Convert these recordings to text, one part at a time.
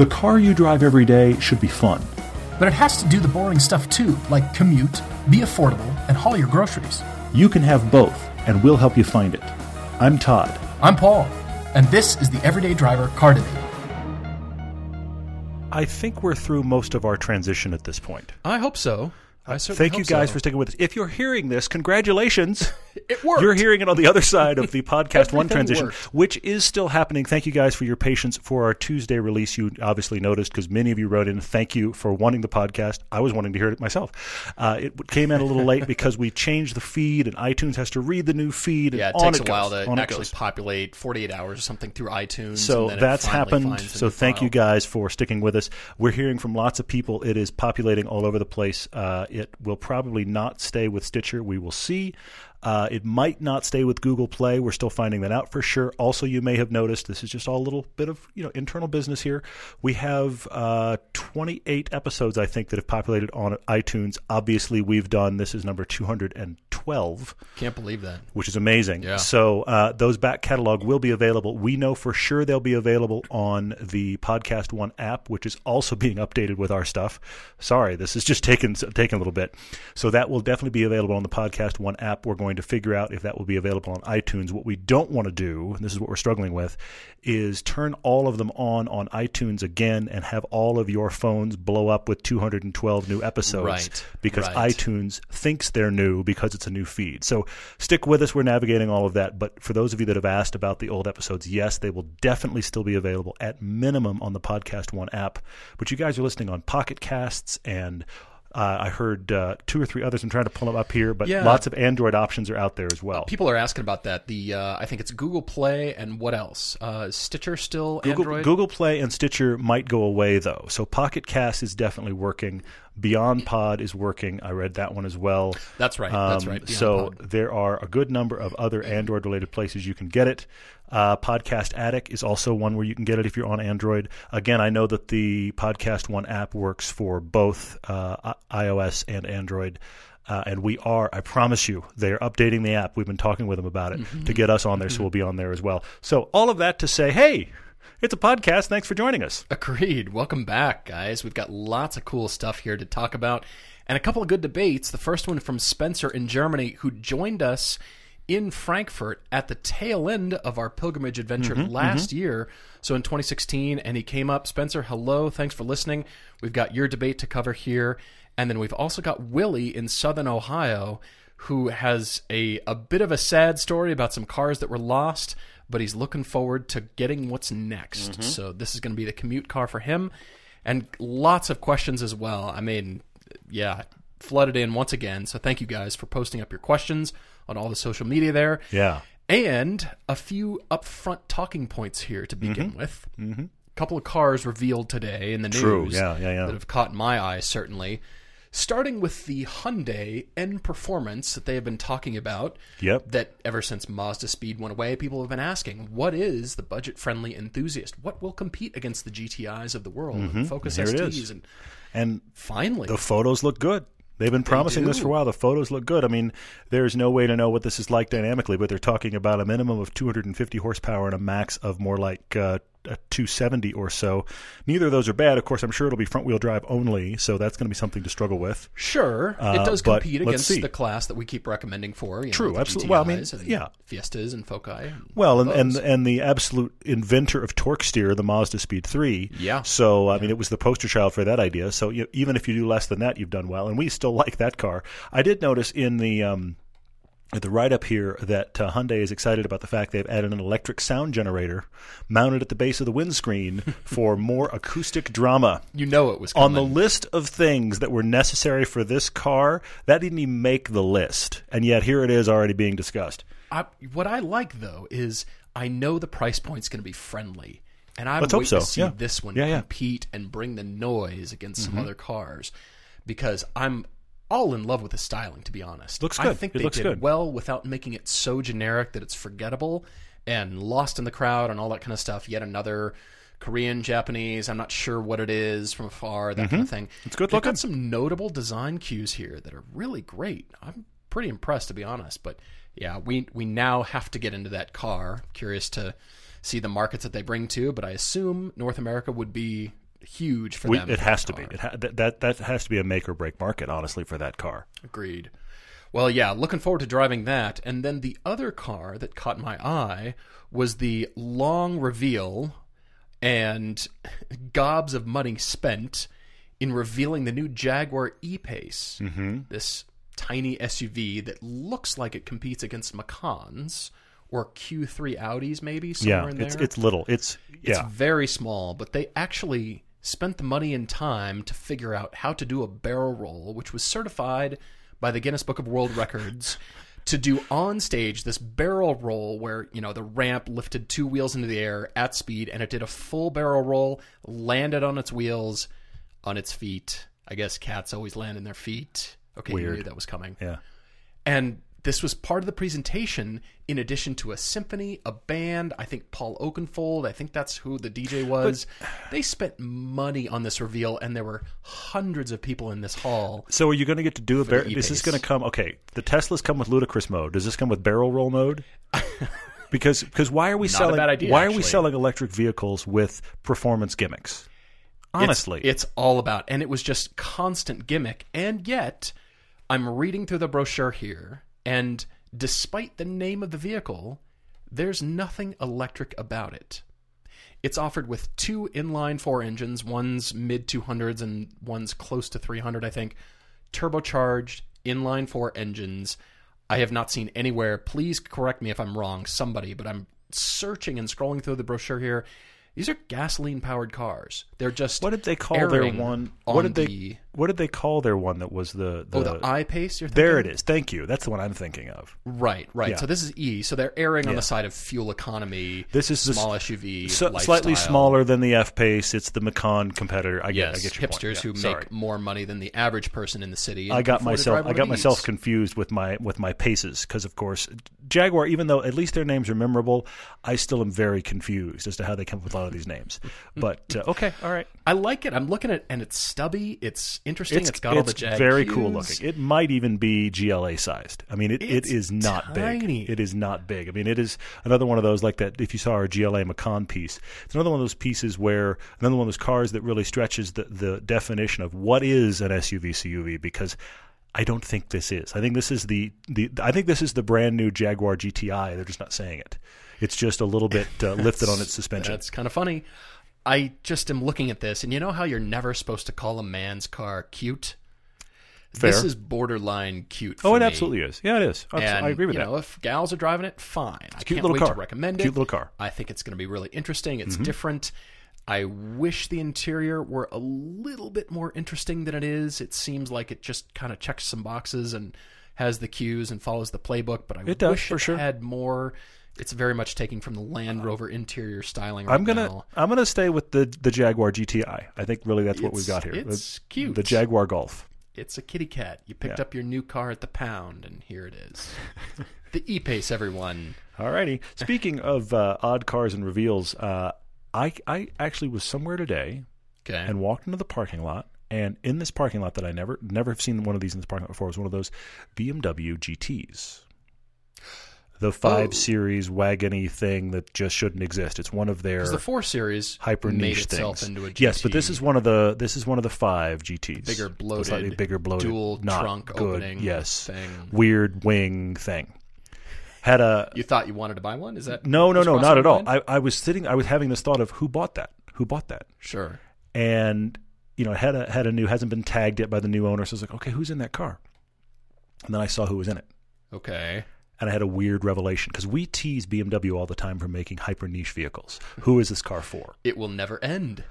The car you drive every day should be fun. But it has to do the boring stuff too, like commute, be affordable, and haul your groceries. You can have both, and we'll help you find it. I'm Todd. I'm Paul. And this is the Everyday Driver Car Debate. I think we're through most of our transition at this point. I hope so. Thank you guys for sticking with us. If you're hearing this, congratulations. It worked. You're hearing it on the other side of the Podcast One transition, which is still happening. Thank you guys for your patience for our Tuesday release. You obviously noticed because many of you wrote in, thank you for wanting the podcast. I was wanting to hear it myself. It came in a little late because we changed the feed, and iTunes has to read the new feed. And yeah, it takes a while to actually populate 48 hours or something through iTunes. So that's happened. So thank you guys for sticking with us. We're hearing from lots of people. It is populating all over the place. It will probably not stay with Stitcher. We will see. It might not stay with Google Play. We're still finding that out for sure. Also, you may have noticed, this is just all a little bit of internal business here. We have 28 episodes, I think, that have populated on iTunes. Obviously, we've done, this is number 212. Can't believe that. Which is amazing. Yeah. So those back catalog will be available. We know for sure they'll be available on the Podcast One app, which is also being updated with our stuff. Sorry, this is just taking a little bit. So that will definitely be available on the Podcast One app. We're going to figure out if that will be available on iTunes. What we don't want to do, and this is what we're struggling with, is turn all of them on iTunes again and have all of your phones blow up with 212 new episodes. Right. Because iTunes thinks they're new because it's a new feed. So stick with us. We're navigating all of that. But for those of you that have asked about the old episodes, yes, they will definitely still be available at minimum on the Podcast One app. But you guys are listening on Pocket Casts and I heard two or three others. I'm trying to pull them up here, but lots of Android options are out there as well. People are asking about that. I think it's Google Play and what else? Stitcher still Android? Google Play and Stitcher might go away, though. So Pocket Cast is definitely working. Beyond Pod is working. I read that one as well. That's right. Beyond Pod. There are a good number of other Android-related places you can get it. Podcast Addict is also one where you can get it if you're on Android. Again, I know that the Podcast One app works for both iOS and Android. And we are, I promise you, they are updating the app. We've been talking with them about it to get us on there, so we'll be on there as well. So all of that to say, hey, it's a podcast. Thanks for joining us. Agreed. Welcome back, guys. We've got lots of cool stuff here to talk about and a couple of good debates. The first one from Spencer in Germany, who joined us in Frankfurt at the tail end of our pilgrimage adventure last year, so in 2016, and he came up. Spencer, hello. Thanks for listening. We've got your debate to cover here. And then we've also got Willie in Southern Ohio, who has a bit of a sad story about some cars that were lost, but he's looking forward to getting what's next. So this is going to be the commute car for him. And lots of questions as well. I mean, yeah, flooded in once again. So thank you guys for posting up your questions on all the social media there. Yeah. And a few upfront talking points here to begin with. A couple of cars revealed today in the news that have caught my eye, certainly. Starting with the Hyundai N Performance that they have been talking about. Yep. That ever since Mazda Speed went away, people have been asking, what is the budget-friendly enthusiast? What will compete against the GTIs of the world? And Focus and STs. And finally, the photos look good. They've been promising this for a while. The photos look good. I mean, there's no way to know what this is like dynamically, but they're talking about a minimum of 250 horsepower and a max of more like 270 or so. Neither of those are bad. Of course, I'm sure it'll be front-wheel drive only, so that's going to be something to struggle with. Sure. It does compete against the class that we keep recommending for. True, absolutely. Well, I mean, Fiestas and Foci. And the absolute inventor of torque steer, the Mazda Speed 3. Yeah. So, I mean, it was the poster child for that idea. So even if you do less than that, you've done well. And we still like that car. I did notice in the at the write-up here that Hyundai is excited about the fact they've added an electric sound generator mounted at the base of the windscreen for more acoustic drama. You know it was coming. On the list of things that were necessary for this car, that didn't even make the list. And yet here it is already being discussed. What I like, though, is I know the price point's going to be friendly. And I'm waiting to see this one compete and bring the noise against some other cars, because I'm all in love with the styling, to be honest. Looks good. I think they did well without making it so generic that it's forgettable and lost in the crowd and all that kind of stuff. Yet another Korean, Japanese, I'm not sure what it is from afar, that kind of thing. It's good looking. They've got some notable design cues here that are really great. I'm pretty impressed, to be honest. But yeah, we now have to get into that car. Curious to see the markets that they bring to, but I assume North America would be huge for them. It has to be. That has to be a make or break market, honestly, for that car. Agreed. Well, yeah, looking forward to driving that. And then the other car that caught my eye was the long reveal and gobs of money spent in revealing the new Jaguar E-Pace, this tiny SUV that looks like it competes against Macans or Q3 Audis, maybe, somewhere in there. Yeah, it's little. It's very small, but they actually spent the money and time to figure out how to do a barrel roll, which was certified by the Guinness Book of World Records, to do on stage this barrel roll where, you know, the ramp lifted two wheels into the air at speed, and it did a full barrel roll, landed on its wheels, on its feet. I guess cats always land on their feet. Okay, you knew that was coming. Yeah. And this was part of the presentation, in addition to a symphony, a band, I think Paul Oakenfold, I think that's who the DJ was. But they spent money on this reveal, and there were hundreds of people in this hall. So are you going to get to do a barrel? Is this going to come? Okay, the Teslas come with ludicrous mode. Does this come with barrel roll mode? Because why are we selling? Not a bad idea, why actually. Are we selling electric vehicles with performance gimmicks? Honestly, it's all about, and it was just constant gimmick. And yet, I'm reading through the brochure here, and despite the name of the vehicle, there's nothing electric about it. It's offered with two inline four engines, one's mid-200s and one's close to 300, I think. Turbocharged, inline four engines. I have not seen anywhere, please correct me if I'm wrong, somebody, but I'm searching and scrolling through the brochure here. These are gasoline-powered cars. They're just what did they call their one? What did they call their one that was the the I-Pace? You're thinking? There it is. Thank you. That's the one I'm thinking of. Right. Yeah. So this is E. So they're erring on the side of fuel economy. This is small SUV, slightly smaller than the F-Pace. It's the Macan competitor. I get your hipsters point. Yeah, who make more money than the average person in the city. I got myself confused with my Paces because, of course, Jaguar. Even though at least their names are memorable, I still am very confused as to how they come up with a lot of these names. But okay, all right. I like it. I'm looking at, and it's stubby. It's interesting. It's got all the Jag. It's very cool looking. It might even be GLA sized. I mean, it is not tiny. Big. It is not big. I mean, it is another one of those like that. If you saw our GLA Macan piece, it's another one of those pieces where another one of those cars that really stretches the definition of what is an SUV CUV, because I don't think this is. I think this is the brand new Jaguar GTI. They're just not saying it. It's just a little bit lifted on its suspension. That's kind of funny. I just am looking at this, and you know how you're never supposed to call a man's car cute? Fair. This is borderline cute for me. Oh, it absolutely is. Yeah, it is. And, I agree with that. If gals are driving it, fine. It's a cute little car. I can't wait to recommend it. Cute little car. I think it's going to be really interesting. It's different. I wish the interior were a little bit more interesting than it is. It seems like it just kind of checks some boxes and has the cues and follows the playbook, but I wish it had more. It's very much taking from the Land Rover interior styling right now. I'm going to stay with the Jaguar GTI. I think really that's what we've got here. It's cute. The Jaguar Golf. It's a kitty cat. You picked up your new car at the pound, and here it is. The E-Pace, everyone. All righty. Speaking of odd cars and reveals, I actually was somewhere today and walked into the parking lot. And in this parking lot that I never have seen one of these in this parking lot before was one of those BMW GTs. The 5 Series wagon-y thing that just shouldn't exist. It's one of their 'cause the 4 Series hyper niche things. Into a GT. Yes, but this is one of the 5 GTs. Bigger bloated, slightly bigger bloated, dual trunk opening. Yes, thing. Weird wing thing. Had a. You thought you wanted to buy one? Is that no, not at all. I was having this thought of who bought that? Sure. And you know, hasn't been tagged yet by the new owner. So I was like, okay, who's in that car? And then I saw who was in it. Okay. And I had a weird revelation because we tease BMW all the time for making hyper niche vehicles. Who is this car for? It will never end.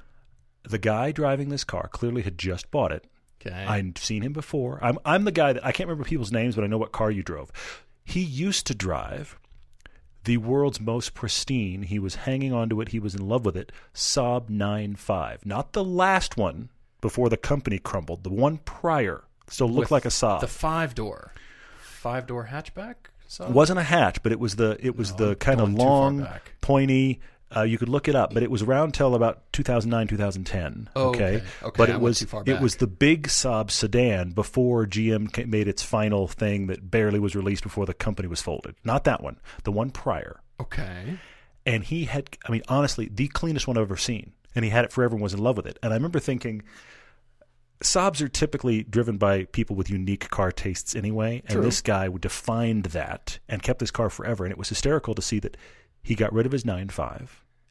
The guy driving this car clearly had just bought it. Okay. I'd seen him before. I'm the guy that I can't remember people's names, but I know what car you drove. He used to drive the world's most pristine. He was hanging on to it. He was in love with it. Saab 9.5, not the last one before the company crumbled. The one prior still looked like a Saab. The five door hatchback. So, it wasn't a hatch, but it was the kind of long, pointy. You could look it up, but it was around till about 2009, 2010. Oh, okay. But it was the big Saab sedan before GM made its final thing that barely was released before the company was folded. Not that one, the one prior. Okay. And he had, I mean, honestly, the cleanest one I've ever seen. and he had it forever and was in love with it. And I remember thinking, Saabs are typically driven by people with unique car tastes anyway, and this guy defined that and kept this car forever. And it was hysterical to see that he got rid of his 9.5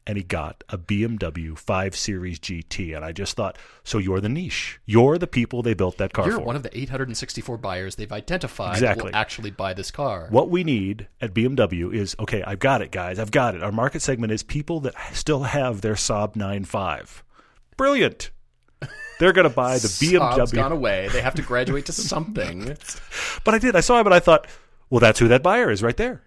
and he got a BMW 5 Series GT. And I just thought, so you're the niche. You're the people they built that car for. You're one of the 864 buyers they've identified that will actually buy this car. What we need at BMW is, okay, I've got it, guys. I've got it. Our market segment is people that still have their Saab 9.5. Brilliant. They're going to buy the BMW. Saab's gone away. They have to graduate to something. But I saw him and I thought, well, that's who that buyer is right there.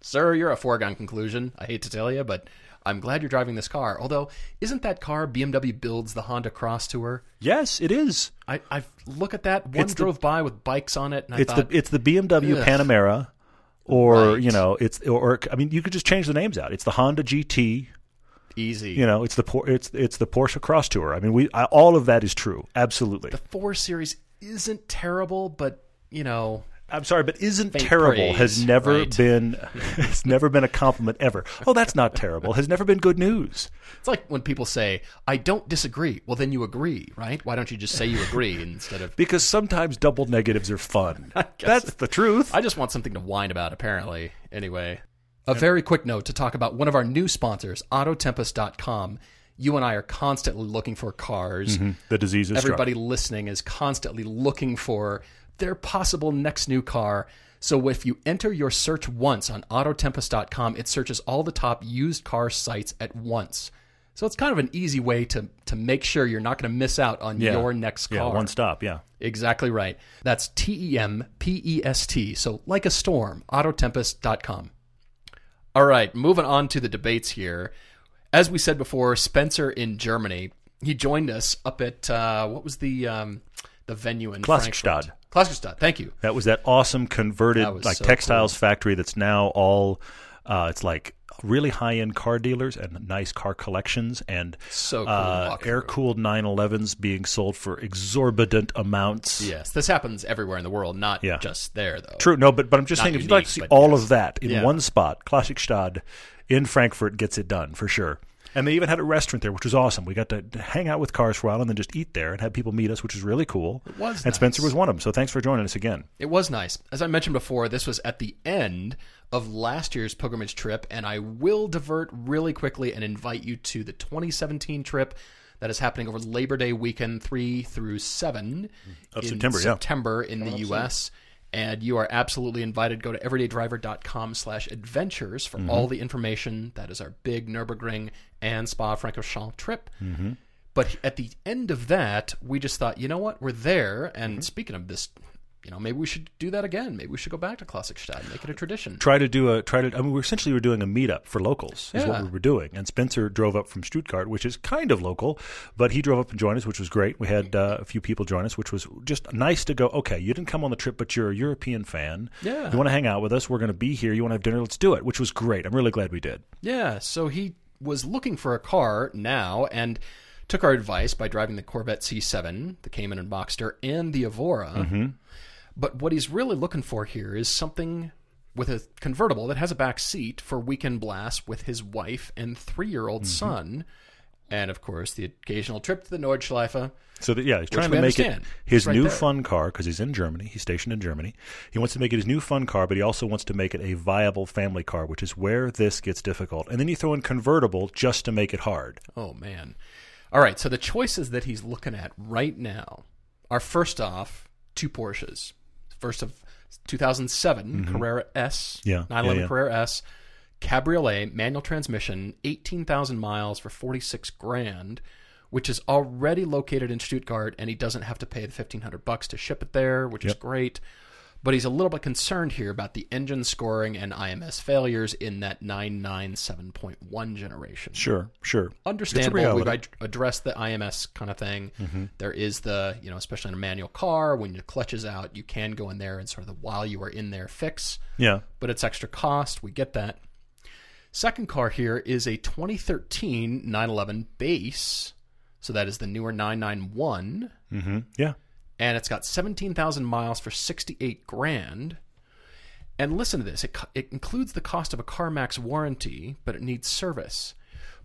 Sir, you're a foregone conclusion. I hate to tell you, but I'm glad you're driving this car. Although, isn't that car BMW builds the Honda Cross Tour? Yes, it is. I look at that. One drove by with bikes on it. And it's the BMW Panamera. Or, right. You know, you could just change the names out. It's the Honda GT. Easy. You know, it's the Porsche Cross Tour. I mean, all of that is true. Absolutely. The 4 Series isn't terrible, but, you know, I'm sorry, but isn't terrible praise, has never been it's never been a compliment ever. Oh, that's not terrible. Has never been good news. It's like when people say, I don't disagree. Well, then you agree, right? Why don't you just say you agree instead of because sometimes double negatives are fun. That's the truth. I just want something to whine about, apparently. Anyway, a very quick note to talk about one of our new sponsors, Autotempest.com. You and I are constantly looking for cars. Mm-hmm. The disease is everybody strong. Listening is constantly looking for their possible next new car. So if you enter your search once on Autotempest.com, it searches all the top used car sites at once. So it's kind of an easy way to make sure you're not going to miss out on your next car. Yeah, one stop, yeah. Exactly right. That's Tempest, so like a storm, Autotempest.com. All right, moving on to the debates here. As we said before, Spencer in Germany, he joined us up at, what was the venue in Frankfurt? Klassikstadt, thank you. That was that awesome converted textiles factory that's now all, it's like really high-end car dealers and nice car collections and air-cooled 911s being sold for exorbitant amounts. Yes, this happens everywhere in the world, not just there, though. True, no, but I'm just saying, if you'd like to see all of that in one spot, Klassikstadt in Frankfurt gets it done for sure. And they even had a restaurant there, which was awesome. We got to hang out with cars for a while and then just eat there and have people meet us, which was really cool. It was nice. And Spencer was one of them, so thanks for joining us again. It was nice. As I mentioned before, this was at the end of last year's pilgrimage trip, and I will divert really quickly and invite you to the 2017 trip that is happening over Labor Day weekend 3 through 7 of September in the U.S., and you are absolutely invited. Go to everydaydriver.com/adventures for all the information. That is our big Nürburgring and Spa-Francorchamps trip. Mm-hmm. But at the end of that, we just thought, you know what? We're there. And speaking of this, you know, maybe we should do that again. Maybe we should go back to Klassikstadt and make it a tradition. I mean, we were doing a meetup for locals is what we were doing. And Spencer drove up from Stuttgart, which is kind of local, but he drove up and joined us, which was great. We had a few people join us, which was just nice to go, okay, you didn't come on the trip, but you're a European fan. Yeah. You want to hang out with us. We're going to be here. You want to have dinner. Let's do it, which was great. I'm really glad we did. Yeah. So he was looking for a car now and took our advice by driving the Corvette C7, the Cayman and Boxster, and the Evora. Mm-hmm. But what he's really looking for here is something with a convertible that has a back seat for weekend blasts with his wife and 3-year-old son. And, of course, the occasional trip to the Nordschleife. So, he's trying to make it his new fun car because he's in Germany. He's stationed in Germany. He wants to make it his new fun car, but he also wants to make it a viable family car, which is where this gets difficult. And then you throw in convertible just to make it hard. Oh, man. All right, so the choices that he's looking at right now are, first off, 2 Porsches. First of 2007, Carrera S, 911 Carrera S, Cabriolet, manual transmission, 18,000 miles for $46,000, which is already located in Stuttgart, and he doesn't have to pay the $1,500 to ship it there, which is great. But he's a little bit concerned here about the engine scoring and IMS failures in that 997.1 generation. Sure. Understandable. We've addressed the IMS kind of thing. Mm-hmm. There is the, you know, especially in a manual car, when your clutch is out, you can go in there and sort of the while you are in there fix. Yeah. But it's extra cost. We get that. Second car here is a 2013 911 base. So that is the newer 991. Mm-hmm. Yeah. And it's got 17,000 miles for $68,000. And listen to this. It includes the cost of a CarMax warranty, but it needs service.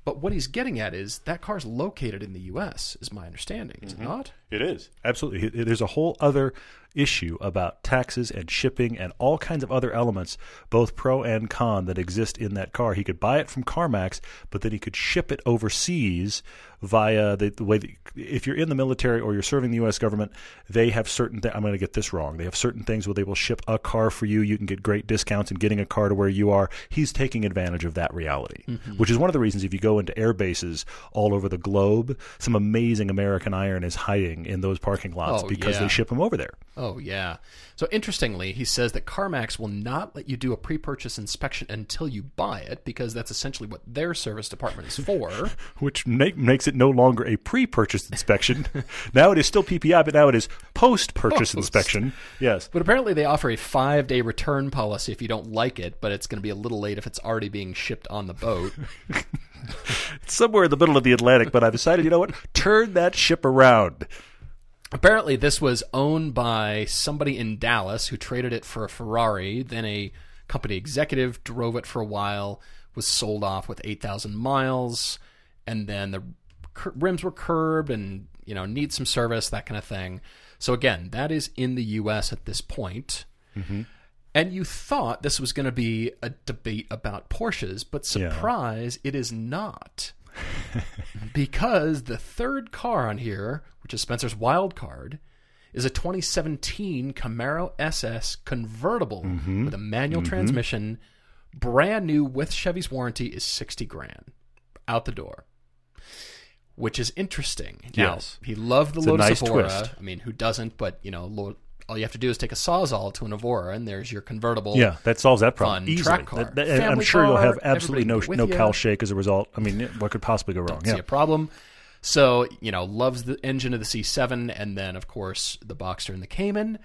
But what he's getting at is that car's located in the U.S., is my understanding. Is it not? It is. Absolutely. There's a whole other issue about taxes and shipping and all kinds of other elements, both pro and con, that exist in that car. He could buy it from CarMax, but then he could ship it overseas via the way that if you're in the military or you're serving the U.S. government, they have certain things. I'm going to get this wrong. They have certain things where they will ship a car for you. You can get great discounts in getting a car to where you are. He's taking advantage of that reality, which is one of the reasons if you go into air bases all over the globe, some amazing American iron is hiding in those parking lots because they ship them over there. Oh, yeah. So interestingly, he says that CarMax will not let you do a pre-purchase inspection until you buy it because that's essentially what their service department is for. Which makes it no longer a pre-purchase inspection. Now it is still PPI, but now it is post-purchase inspection. Yes. But apparently they offer a 5-day return policy if you don't like it, but it's going to be a little late if it's already being shipped on the boat. It's somewhere in the middle of the Atlantic, but I've decided, you know what? Turn that ship around. Apparently, this was owned by somebody in Dallas who traded it for a Ferrari. Then a company executive drove it for a while, was sold off with 8,000 miles, and then the rims were curbed and, you know, need some service, that kind of thing. So again, that is in the U.S. at this point. Mm-hmm. And you thought this was going to be a debate about Porsches, but surprise, it is not. Because the third car on here, which is Spencer's wild card, is a 2017 Camaro SS convertible with a manual transmission, brand new with Chevy's warranty, is $60,000 out the door, which is interesting. Yes. Now, he loved the Lotus Evora. Twist. I mean, who doesn't? But you know, all you have to do is take a Sawzall to an Evora, and there's your convertible. Yeah, that solves that problem easily. Track car. And I'm sure you'll have absolutely no cowl shake as a result. I mean, what could possibly go wrong? Don't see a problem. So, you know, loves the engine of the C7, and then, of course, the Boxster and the Cayman.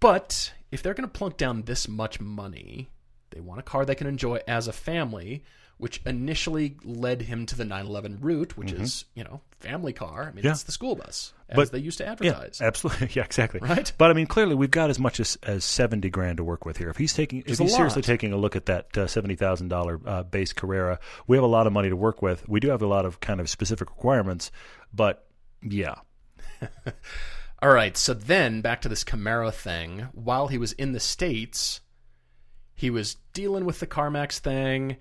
But if they're going to plunk down this much money, they want a car they can enjoy as a family, which initially led him to the 911 route, which is, you know, family car. I mean, it's the school bus, as they used to advertise. Yeah, absolutely. Yeah, exactly. Right? But, I mean, clearly we've got as much as $70,000 to work with here. If he's seriously taking a look at that $70,000 base Carrera, we have a lot of money to work with. We do have a lot of kind of specific requirements, but, yeah. All right. So then back to this Camaro thing. While he was in the States, he was dealing with the CarMax thing,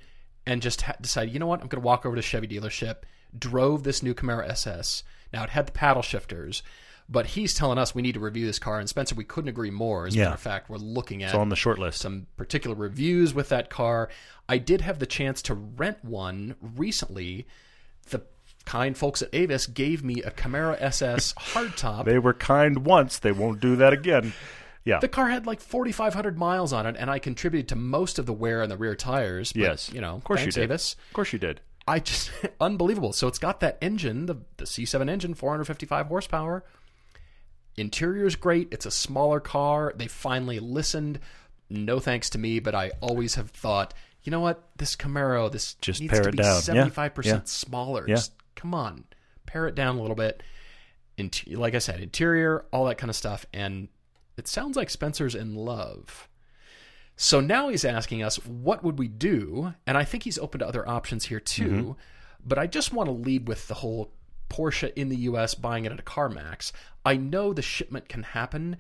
and just decided, you know what, I'm going to walk over to Chevy dealership, drove this new Camaro SS. Now, it had the paddle shifters, but he's telling us we need to review this car. And, Spencer, we couldn't agree more. As a matter of fact, we're looking at on the short list. Some particular reviews with that car. I did have the chance to rent one recently. The kind folks at Avis gave me a Camaro SS hardtop. They were kind once. They won't do that again. Yeah. The car had like 4,500 miles on it, and I contributed to most of the wear on the rear tires. But, yes. You know, of course thanks, you did. Avis. Of course you did. I just, unbelievable. So it's got that engine, the C7 engine, 455 horsepower. Interior's great. It's a smaller car. They finally listened. No thanks to me, but I always have thought, you know what? This Camaro, this just needs to be 75% smaller. Yeah. Just come on. Pare it down a little bit. Like I said, interior, all that kind of stuff, and it sounds like Spencer's in love. So now he's asking us, what would we do? And I think he's open to other options here too. But I just want to lead with the whole Porsche in the U.S. buying it at a CarMax. I know the shipment can happen,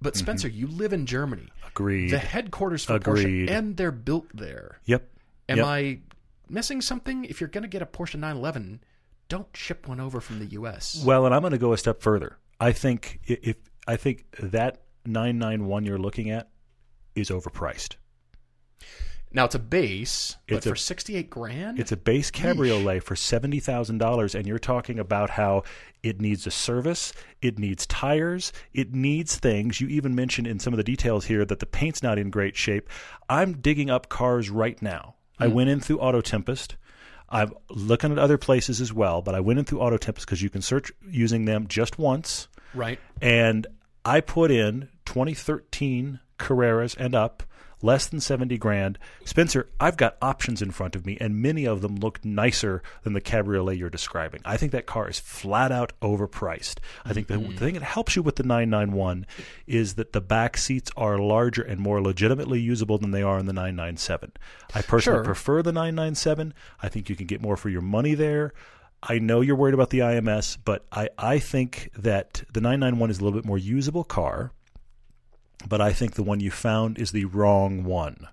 but Spencer, you live in Germany. Agreed. The headquarters for Porsche, and they're built there. Yep. Am I missing something? If you're going to get a Porsche 911, don't ship one over from the U.S. Well, and I'm going to go a step further. I think that 991 you're looking at is overpriced. Now, it's a base, but for $68,000? It's a base Cabriolet for $70,000, and you're talking about how it needs a service, it needs tires, it needs things. You even mentioned in some of the details here that the paint's not in great shape. I'm digging up cars right now. I went in through Autotempest. I'm looking at other places as well, but I went in through Autotempest because you can search using them just once. Right. And I put in 2013 Carreras and up, less than 70 grand. Spencer, I've got options in front of me, and many of them look nicer than the Cabriolet you're describing. I think that car is flat out overpriced. I think the thing that helps you with the 991 is that the back seats are larger and more legitimately usable than they are in the 997. I personally prefer the 997. I think you can get more for your money there. I know you're worried about the IMS, but I think that the 991 is a little bit more usable car, but I think the one you found is the wrong one.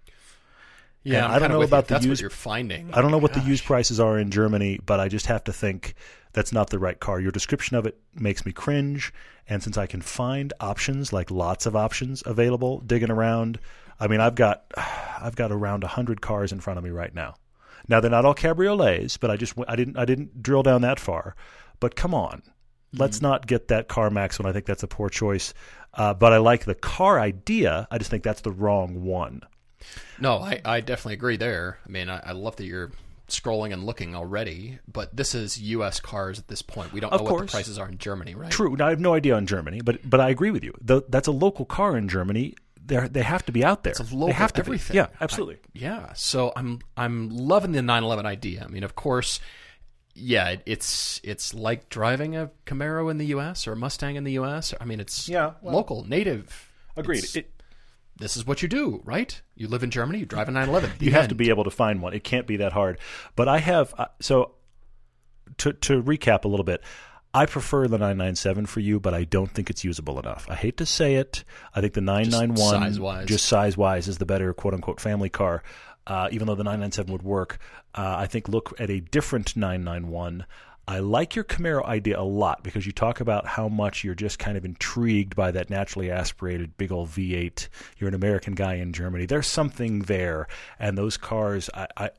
Yeah, I don't know about the used. You're finding. I don't know what the used prices are in Germany, but I just have to think that's not the right car. Your description of it makes me cringe, and since I can find options, like lots of options available, digging around, I mean, I've got around 100 cars in front of me right now. Now they're not all cabriolets, but I didn't drill down that far. But come on, let's not get that CarMax one. I think that's a poor choice. But I like the car idea. I just think that's the wrong one. No, I definitely agree there. I mean, I love that you're scrolling and looking already, but this is U.S. cars at this point. We don't know what the prices are in Germany, right? True. Now, I have no idea on Germany, but I agree with you. That's a local car in Germany. They have to be out there. It's a local, they have to everything. Be. Yeah, absolutely. So I'm loving the 911 idea. I mean, of course, it's like driving a Camaro in the U.S. or a Mustang in the U.S. I mean, it's local, native. Agreed. This is what you do, right? You live in Germany, you drive a 911. You have to be able to find one. It can't be that hard. But I have so to recap a little bit. I prefer the 997 for you, but I don't think it's usable enough. I hate to say it. I think the 991, just size-wise, is the better quote-unquote family car, even though the 997 would work. I think look at a different 991. I like your Camaro idea a lot because you talk about how much you're just kind of intrigued by that naturally aspirated big old V8. You're an American guy in Germany. There's something there. And those cars,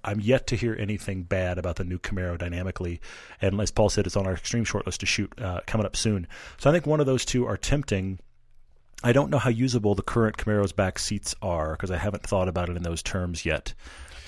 I'm yet to hear anything bad about the new Camaro dynamically. And as Paul said, it's on our extreme shortlist to shoot coming up soon. So I think one of those two are tempting. I don't know how usable the current Camaro's back seats are because I haven't thought about it in those terms yet.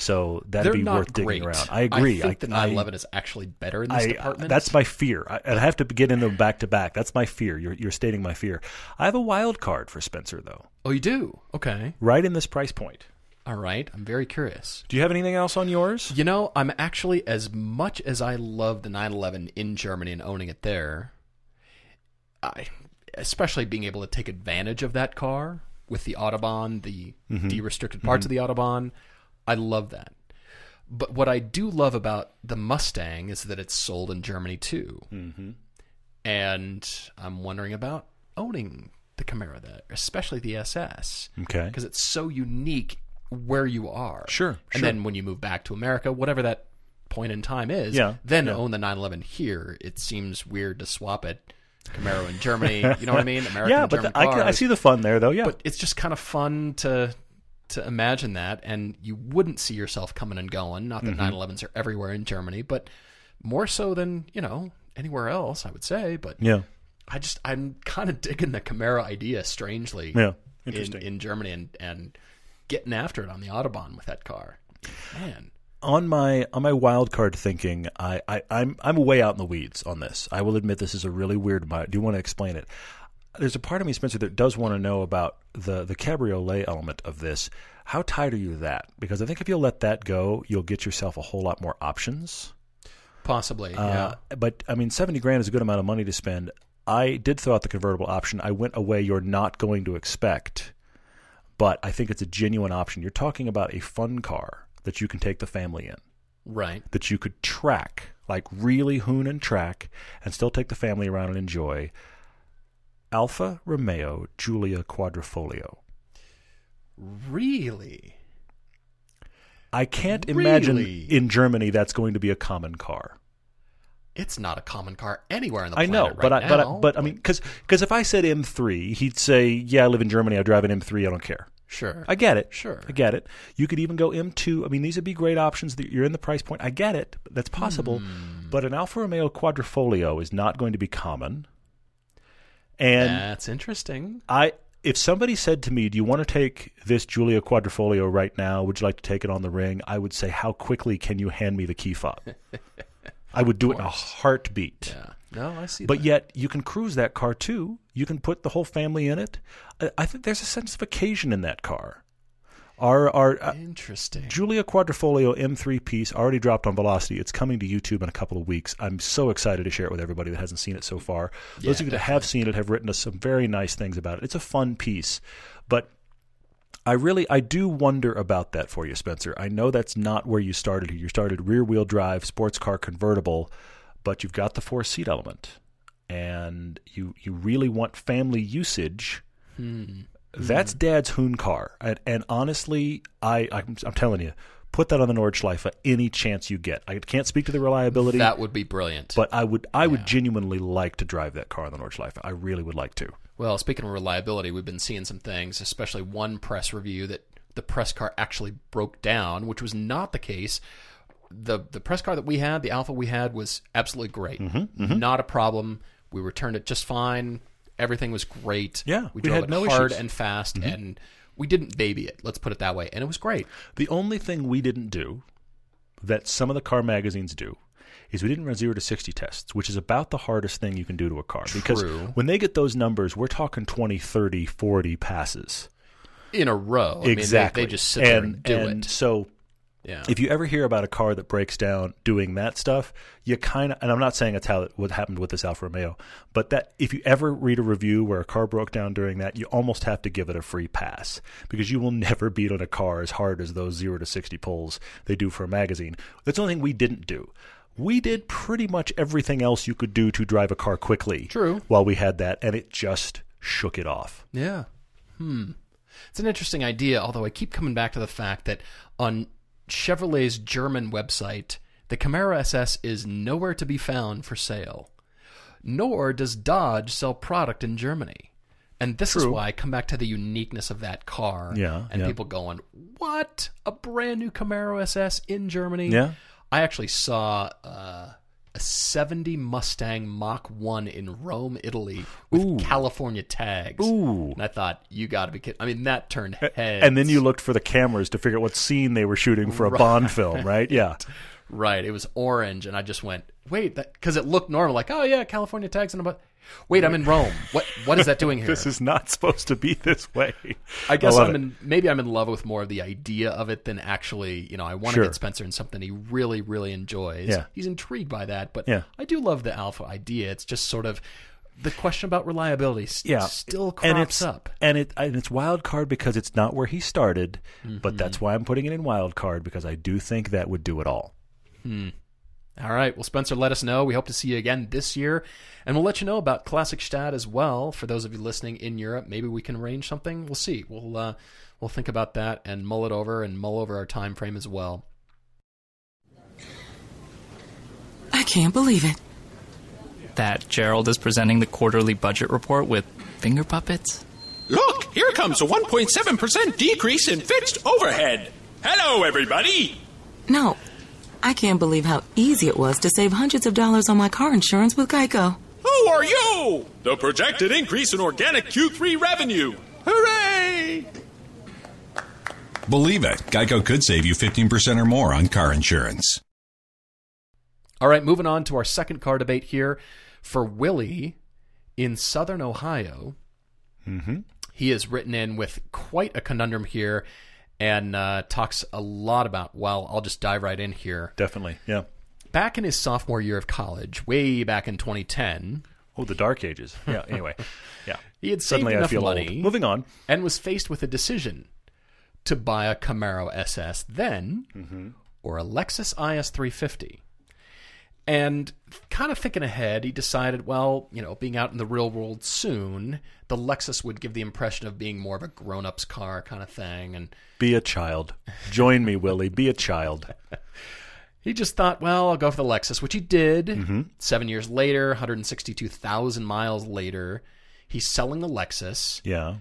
So that'd be worth digging around. I agree. I think the 911 is actually better in this department. That's my fear. I have to get into them back to back. That's my fear. You're stating my fear. I have a wild card for Spencer, though. Oh, you do? Okay. Right in this price point. All right. I'm very curious. Do you have anything else on yours? You know, I'm actually, as much as I love the 911 in Germany and owning it there, especially being able to take advantage of that car with the Autobahn, the de-restricted parts of the Autobahn, I love that. But what I do love about the Mustang is that it's sold in Germany too. Mm-hmm. And I'm wondering about owning the Camaro there, especially the SS. Okay. Because it's so unique where you are. Sure. And then when you move back to America, whatever that point in time is, own the 911 here, it seems weird to swap it. Camaro in Germany, you know what I mean? American and German cars. I see the fun there, though, But it's just kind of fun to imagine that, and you wouldn't see yourself coming and going. Not that 911s are everywhere in Germany, but more so than, anywhere else, I would say. But I'm kind of digging the Camaro idea, strangely, in Germany and getting after it on the Autobahn with that car. Man. On my wild card thinking, I'm way out in the weeds on this. I will admit this is a really weird one. I do want to explain it. There's a part of me, Spencer, that does want to know about the cabriolet element of this. How tied are you to that? Because I think if you'll let that go, you'll get yourself a whole lot more options. Possibly, yeah. But, I mean, 70 grand is a good amount of money to spend. I did throw out the convertible option. I went away you're not going to expect, but I think it's a genuine option. You're talking about a fun car that you can take the family in. Right. That you could track, like really hoon and track, and still take the family around and enjoy. Alfa Romeo Giulia Quadrifoglio. Really? I can't imagine in Germany that's going to be a common car. It's not a common car anywhere on the planet. I know, right but I mean, because if I said M3, he'd say, yeah, I live in Germany, I drive an M3, I don't care. Sure. I get it. Sure. I get it. You could even go M2. I mean, these would be great options. You're in the price point. I get it. That's possible. But an Alfa Romeo Quadrifoglio is not going to be common. And that's interesting. If somebody said to me, do you want to take this Giulia Quadrifoglio right now? Would you like to take it on the ring? I would say, how quickly can you hand me the key fob? I would do it in a heartbeat. Yeah. No, I see But yet, you can cruise that car, too. You can put the whole family in it. I think there's a sense of occasion in that car. Our interesting Giulia Quadrifoglio M3 piece already dropped on Velocity. It's coming to YouTube in a couple of weeks. I'm so excited to share it with everybody that hasn't seen it so far. Those of you that have seen it have written us some very nice things about it. It's a fun piece, but I do wonder about that for you, Spencer. I know that's not where you started. You started rear-wheel drive, sports car convertible, but you've got the four-seat element, and you really want family usage. That's Dad's hoon car, and honestly, I'm telling you, put that on the Nordschleife any chance you get. I can't speak to the reliability. That would be brilliant. But I would genuinely like to drive that car on the Nordschleife. I really would like to. Well, speaking of reliability, we've been seeing some things, especially one press review that the press car actually broke down, which was not the case. The press car that we had, the Alfa we had, was absolutely great. Not a problem. We returned it just fine. Everything was great. Yeah, we drove had it no hard issues. And fast, and we didn't baby it. Let's put it that way, and it was great. The only thing we didn't do that some of the car magazines do is we didn't run 0 to 60 tests, which is about the hardest thing you can do to a car. True. Because when they get those numbers, we're talking 20, 30, 40 passes. In a row. Exactly. I mean, they just sit there and do it. And so if you ever hear about a car that breaks down doing that stuff, you kind of – and I'm not saying that's what happened with this Alfa Romeo, but that if you ever read a review where a car broke down during that, you almost have to give it a free pass because you will never beat on a car as hard as those 0 to 60 pulls they do for a magazine. That's the only thing we didn't do. We did pretty much everything else you could do to drive a car quickly. True. While we had that, and it just shook it off. Yeah. It's an interesting idea, although I keep coming back to the fact that on Chevrolet's German website, the Camaro SS is nowhere to be found for sale, nor does Dodge sell product in Germany. And this is why I come back to the uniqueness of that car. And people going, what? A brand new Camaro SS in Germany? Yeah. I actually saw a 70 Mustang Mach 1 in Rome, Italy, with California tags. And I thought, you got to be kidding. I mean, that turned heads. And then you looked for the cameras to figure out what scene they were shooting for a Bond film, right? Yeah. Right. It was orange, and I just went, wait, because it looked normal. Like, oh, yeah, California tags. And wait, I'm in Rome. What is that doing here? This is not supposed to be this way. I guess maybe I'm in love with more of the idea of it than actually, I want to get Spencer in something he really, really enjoys. Yeah. He's intrigued by that, but I do love the Alfa idea. It's just sort of the question about reliability still crops up. And it's wild card because it's not where he started, but that's why I'm putting it in wild card because I do think that would do it all. All right. Well, Spencer, let us know. We hope to see you again this year. And we'll let you know about Klassikstadt as well. For those of you listening in Europe, maybe we can arrange something. We'll see. We'll think about that and mull it over and mull over our time frame as well. I can't believe it. That Gerald is presenting the quarterly budget report with finger puppets? Look, here comes a 1.7% decrease in fixed overhead. Hello, everybody. No. I can't believe how easy it was to save hundreds of dollars on my car insurance with Geico. Who are you? The projected increase in organic Q3 revenue. Hooray! Believe it, Geico could save you 15% or more on car insurance. All right, moving on to our second car debate here. For Willie in Southern Ohio, he has written in with quite a conundrum here. And talks a lot about, well, I'll just dive right in here. Definitely, yeah. Back in his sophomore year of college, way back in 2010. Oh, the dark ages. Yeah, anyway. Yeah. He had saved enough money. Old. Moving on. And was faced with a decision to buy a Camaro SS then or a Lexus IS 350. And kind of thinking ahead, he decided, well, being out in the real world soon, the Lexus would give the impression of being more of a grown-up's car kind of thing. And be a child. Join me, Willie. Be a child. He just thought, well, I'll go for the Lexus, which he did. 7 years later, 162,000 miles later, he's selling the Lexus. Yeah.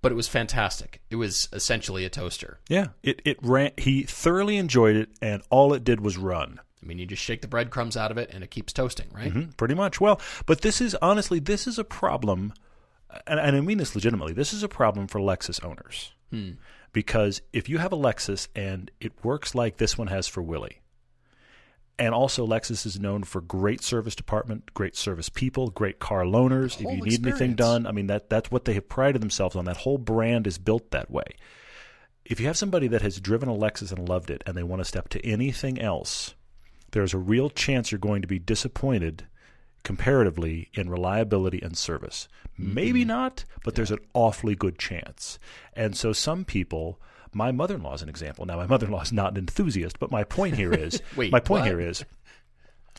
But it was fantastic. It was essentially a toaster. Yeah. It ran. He thoroughly enjoyed it, and all it did was run. You just shake the breadcrumbs out of it, and it keeps toasting, right? Pretty much. Well, but this is a problem, and I mean this legitimately. This is a problem for Lexus owners because if you have a Lexus and it works like this one has for Willie, and also Lexus is known for great service department, great service people, great car loaners. If you need anything done, that's what they have prided themselves on. That whole brand is built that way. If you have somebody that has driven a Lexus and loved it and they want to step to anything else, there's a real chance you're going to be disappointed comparatively in reliability and service. Maybe not, but there's an awfully good chance. And so some people, my mother-in-law is an example. Now, my mother-in-law is not an enthusiast, but my point here is,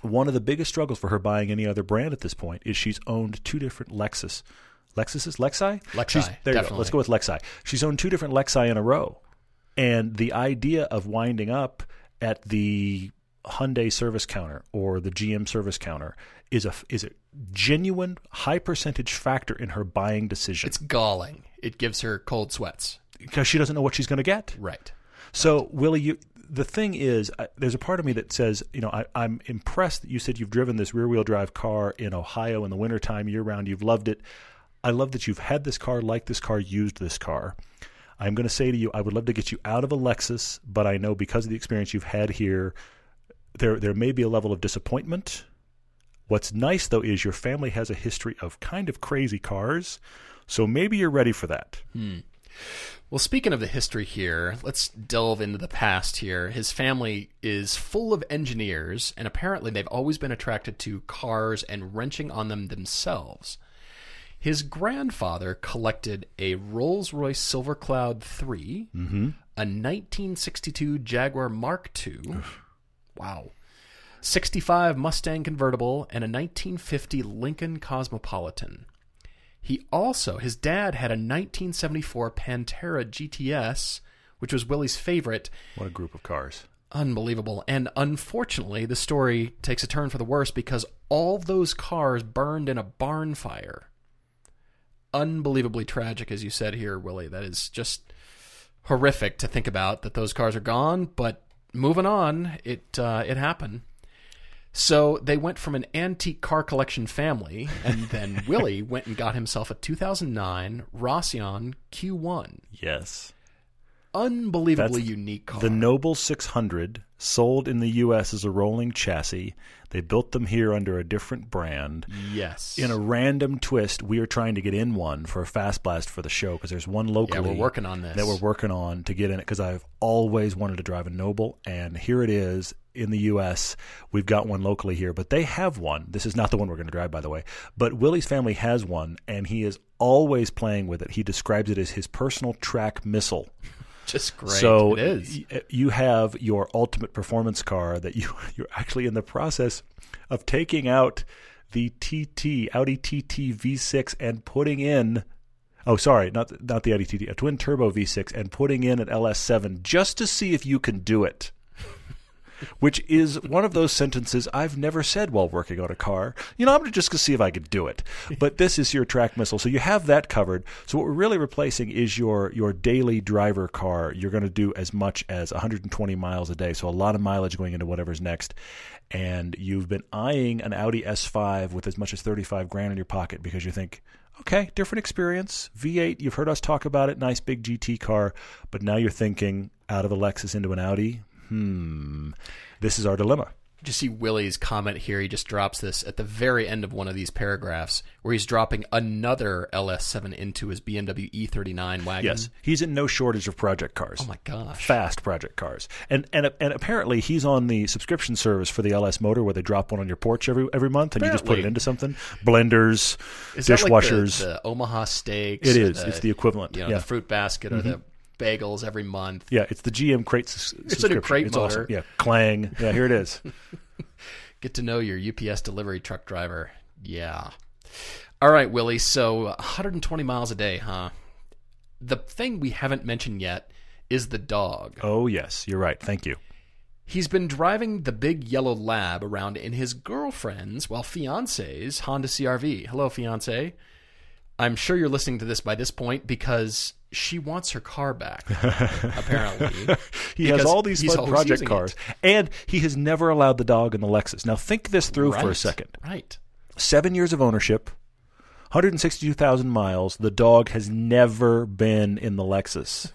one of the biggest struggles for her buying any other brand at this point is she's owned two different Lexi? Lexi, there you go. Let's go with Lexi. She's owned two different Lexi in a row. And the idea of winding up at the Hyundai service counter or the GM service counter is a genuine high percentage factor in her buying decision. It's galling. It gives her cold sweats. Because she doesn't know what she's going to get. Right. So, Willie, the thing is, there's a part of me that says, you know, I'm impressed that you said you've driven this rear-wheel drive car in Ohio in the wintertime year-round. You've loved it. I love that you've had this car, liked this car, used this car. I'm going to say to you, I would love to get you out of a Lexus, but I know because of the experience you've had here, there may be a level of disappointment. What's nice, though, is your family has a history of kind of crazy cars, so maybe you're ready for that. Well, speaking of the history here, let's delve into the past here. His family is full of engineers, and apparently they've always been attracted to cars and wrenching on them themselves. His grandfather collected a Rolls-Royce Silver Cloud 3, a 1962 Jaguar Mark II, wow, 65 Mustang convertible, and a 1950 Lincoln Cosmopolitan. He also, his dad had a 1974 Pantera GTS, which was Willie's favorite. What a group of cars. Unbelievable. And unfortunately, the story takes a turn for the worse because all those cars burned in a barn fire. Unbelievably tragic, as you said here, Willie. That is just horrific to think about, that those cars are gone, but moving on, it happened. So they went from an antique car collection family, and then Willie went and got himself a 2009 Roscion Q1. Yes. Unbelievably unique car. The Noble 600, sold in the U.S. as a rolling chassis. They built them here under a different brand. Yes. In a random twist, we are trying to get in one for a Fast Blast for the show because there's one locally. Yeah, we're working on this. That we're working on to get in it because I've always wanted to drive a Noble, and here it is in the U.S. We've got one locally here, but they have one. This is not the one we're going to drive, by the way. But Willie's family has one, and he is always playing with it. He describes it as his personal track missile. Just great. So it is. You have your ultimate performance car that you're actually in the process of taking out the Audi TT V6 and putting in not the Audi TT, a twin turbo V6 and putting in an LS7 just to see if you can do it. Which is one of those sentences I've never said while working on a car. You know, I'm just going to see if I could do it. But this is your track missile. So you have that covered. So what we're really replacing is your daily driver car. You're going to do as much as 120 miles a day. So a lot of mileage going into whatever's next. And you've been eyeing an Audi S5 with as much as $35,000 in your pocket because you think, okay, different experience. V8, you've heard us talk about it. Nice big GT car. But now you're thinking out of a Lexus into an Audi. This is our dilemma. Did you see Willie's comment here? He just drops this at the very end of one of these paragraphs where he's dropping another LS7 into his BMW E39 wagon. Yes, he's in no shortage of project cars. Oh, my gosh. Fast project cars. And apparently he's on the subscription service for the LS Motor where they drop one on your porch every month and apparently. You just put it into something. Blenders, dishwashers. Like the Omaha Steaks. It is. It's the equivalent. You know, the fruit basket or the bagels every month. Yeah, it's the GM crate subscription. It's a new crate motor. Awesome. Yeah, clang. Yeah, here it is. Get to know your UPS delivery truck driver. Yeah. All right, Willie. So 120 miles a day, huh? The thing we haven't mentioned yet is the dog. Oh, yes. You're right. Thank you. He's been driving the big yellow lab around in his girlfriend's, fiance's Honda CR-V. Hello, fiance. I'm sure you're listening to this by this point because she wants her car back, apparently. He has all these fun project cars. And he has never allowed the dog in the Lexus. Now, think this through for a second. Right. 7 years of ownership, 162,000 miles. The dog has never been in the Lexus.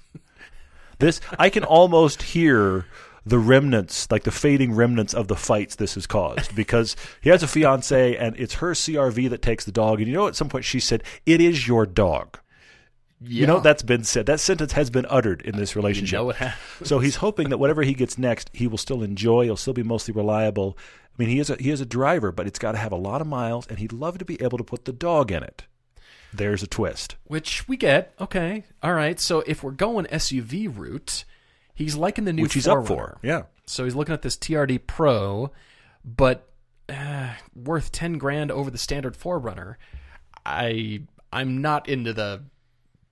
This, I can almost hear the remnants, like the fading remnants of the fights this has caused because he has a fiance and it's her CR-V that takes the dog. And you know, at some point she said, it is your dog. Yeah. You know, that's been said. That sentence has been uttered in this relationship. You know what so he's hoping that whatever he gets next, he will still enjoy. He'll still be mostly reliable. I mean, he is a driver, but it's got to have a lot of miles, and he'd love to be able to put the dog in it. There's a twist. Which we get. Okay. All right. So if we're going SUV route, he's liking the new 4Runner. Which he's up for. Yeah. So he's looking at this TRD Pro, but worth $10,000 over the standard 4Runner. I'm not into the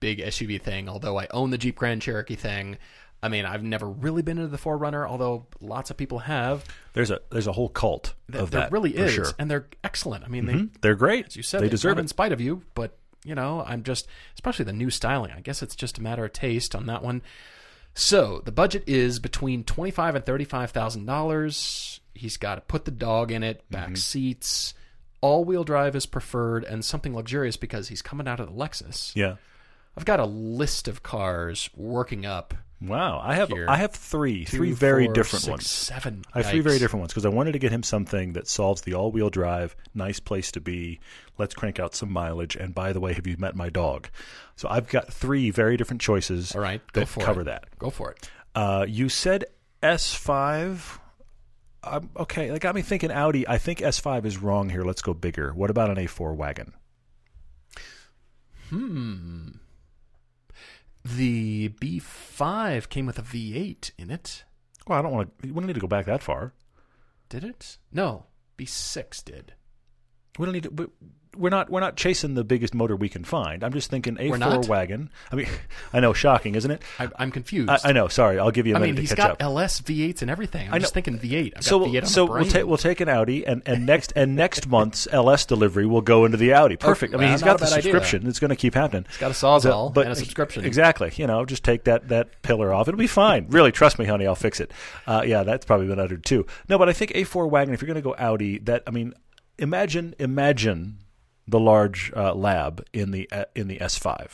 big SUV thing, although I own the Jeep Grand Cherokee thing. I mean, I've never really been into the 4Runner, although lots of people have. There's a whole cult of that. There really is, sure. And they're excellent. I mean, they're great. As you said, they deserve it in spite of you. But you know, I'm just especially the new styling. I guess it's just a matter of taste on that one. So the budget is between $25,000 and $35,000. He's got to put the dog in it, back seats, all-wheel drive is preferred, and something luxurious because he's coming out of the Lexus. Yeah. I've got a list of cars working up. Wow, I have three very different ones. I have three very different ones because I wanted to get him something that solves the all-wheel drive, nice place to be, let's crank out some mileage, and by the way, have you met my dog? So I've got three very different choices. All right, go for it. Cover that. Go for it. You said S5. Okay, that got me thinking Audi. I think S5 is wrong here. Let's go bigger. What about an A4 wagon? The B5 came with a V8 in it. Well, we don't need to go back that far. Did it? No, B6 did. We don't need to. We're not chasing the biggest motor we can find. I'm just thinking A4 wagon. I mean, I know, shocking, isn't it? I'm confused. I know. Sorry, I'll give you a minute to catch up. I mean, he's got LS V8s and everything. I'm just thinking V8. I've got V8 on the brain. We'll take an Audi, and next month's LS delivery will go into the Audi. Perfect. I mean, he's got the subscription. It's going to keep happening. He's got a Sawzall and a subscription. Exactly. You know, just take that pillar off. It'll be fine. Really, trust me, honey. I'll fix it. Yeah, that's probably been uttered too. No, but I think A4 wagon. If you're going to go Audi, imagine the large lab in the S5.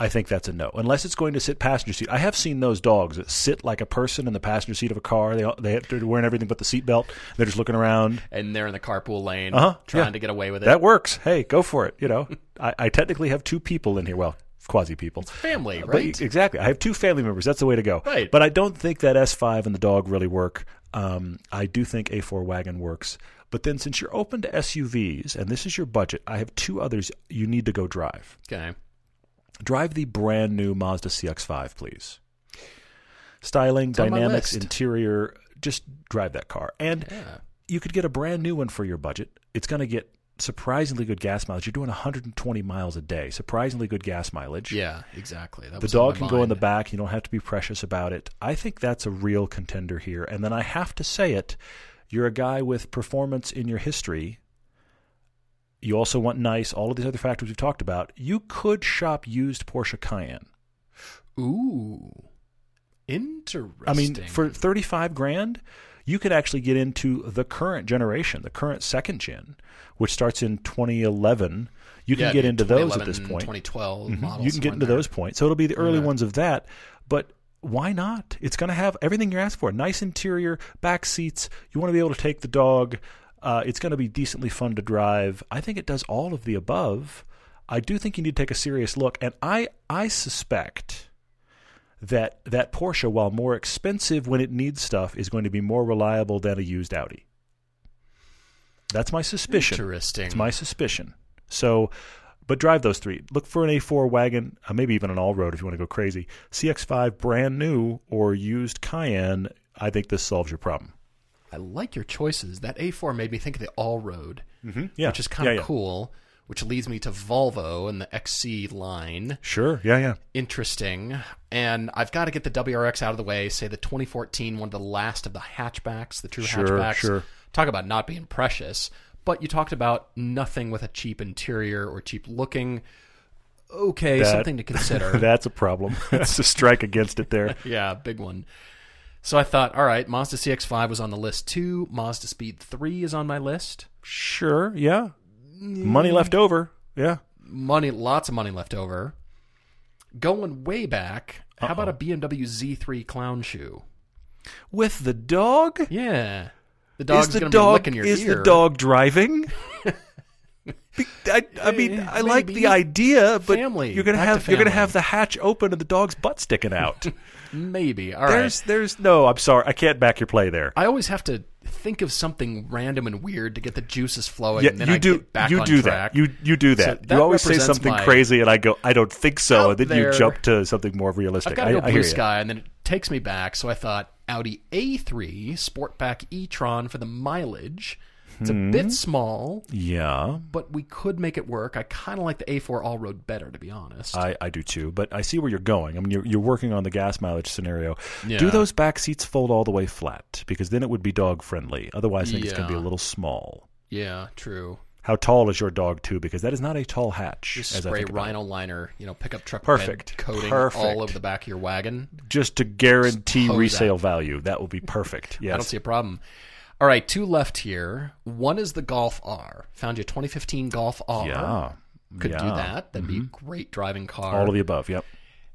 I think that's a no, unless it's going to sit passenger seat. I have seen those dogs that sit like a person in the passenger seat of a car. They're wearing everything but the seatbelt. They're just looking around, and they're in the carpool lane, trying to get away with it. That works. Hey, go for it. You know, I technically have two people in here. Well, quasi people. It's family, right? Exactly. I have two family members. That's the way to go. Right. But I don't think that S5 and the dog really work. I do think A4 wagon works. But then since you're open to SUVs and this is your budget, I have two others you need to go drive. Okay. Drive the brand new Mazda CX-5, please. Styling, dynamics, interior, just drive that car. And you could get a brand new one for your budget. It's going to get surprisingly good gas mileage. You're doing 120 miles a day. Surprisingly good gas mileage. Yeah, exactly. The dog can go in the back. You don't have to be precious about it. I think that's a real contender here. And then I have to say it. You're a guy with performance in your history. You also want nice, all of these other factors we've talked about. You could shop used Porsche Cayenne. Ooh. Interesting. I mean, for $35,000, you could actually get into the current generation, the current second gen, which starts in 2011. You can get into those at this point. 2012 models. You can get into those points. So it'll be the early ones of that. But why not? It's going to have everything you're asking for. Nice interior, back seats. You want to be able to take the dog. It's going to be decently fun to drive. I think it does all of the above. I do think you need to take a serious look. And I suspect that Porsche, while more expensive when it needs stuff, is going to be more reliable than a used Audi. That's my suspicion. Interesting. It's my suspicion. So... But drive those three. Look for an A4 wagon, maybe even an all-road if you want to go crazy. CX-5 brand new or used Cayenne, I think this solves your problem. I like your choices. That A4 made me think of the all-road, which is kind of cool, which leads me to Volvo and the XC line. Sure, yeah. Interesting. And I've got to get the WRX out of the way, say the 2014, one of the last of the hatchbacks, the true hatchbacks. Sure. Talk about not being precious. But you talked about nothing with a cheap interior or cheap looking. Okay, something to consider. That's a problem. That's a strike against it there. Yeah, big one. So I thought, all right, Mazda CX-5 was on the list too. Mazda Speed 3 is on my list. Sure, yeah. Money left over, yeah. Lots of money left over. Going way back, how about a BMW Z3 clown shoe? With the dog? Yeah. The dog's going to be licking your ear. Is the dog driving? I mean, I like the idea, but you're gonna have the hatch open and the dog's butt sticking out. Maybe. All right. There's no. I'm sorry, I can't back your play there. I always have to think of something random and weird to get the juices flowing. Yeah, and then I get back on track. You do that. So that you always say something crazy, and I go, I don't think so, and then you jump to something more realistic. I've got no blue sky, and then it takes me back. So I thought Audi A3 Sportback e-tron for the mileage. It's a bit small, yeah, but we could make it work. I kind of like the A4 all-road better, to be honest. I do too, but I see where you're going. I mean, you're working on the gas mileage scenario. Yeah. Do those back seats fold all the way flat? Because then it would be dog-friendly. Otherwise, I think it's going to be a little small. Yeah, true. How tall is your dog, too? Because that is not a tall hatch. Just spray Rhino Liner, pickup truck bed coating all over the back of your wagon. Just to guarantee resale value. That will be perfect. Yes. I don't see a problem. All right, two left here. One is the Golf R. Found you 2015 Golf R. Yeah. Could do that. That'd be a great driving car. All of the above, yep.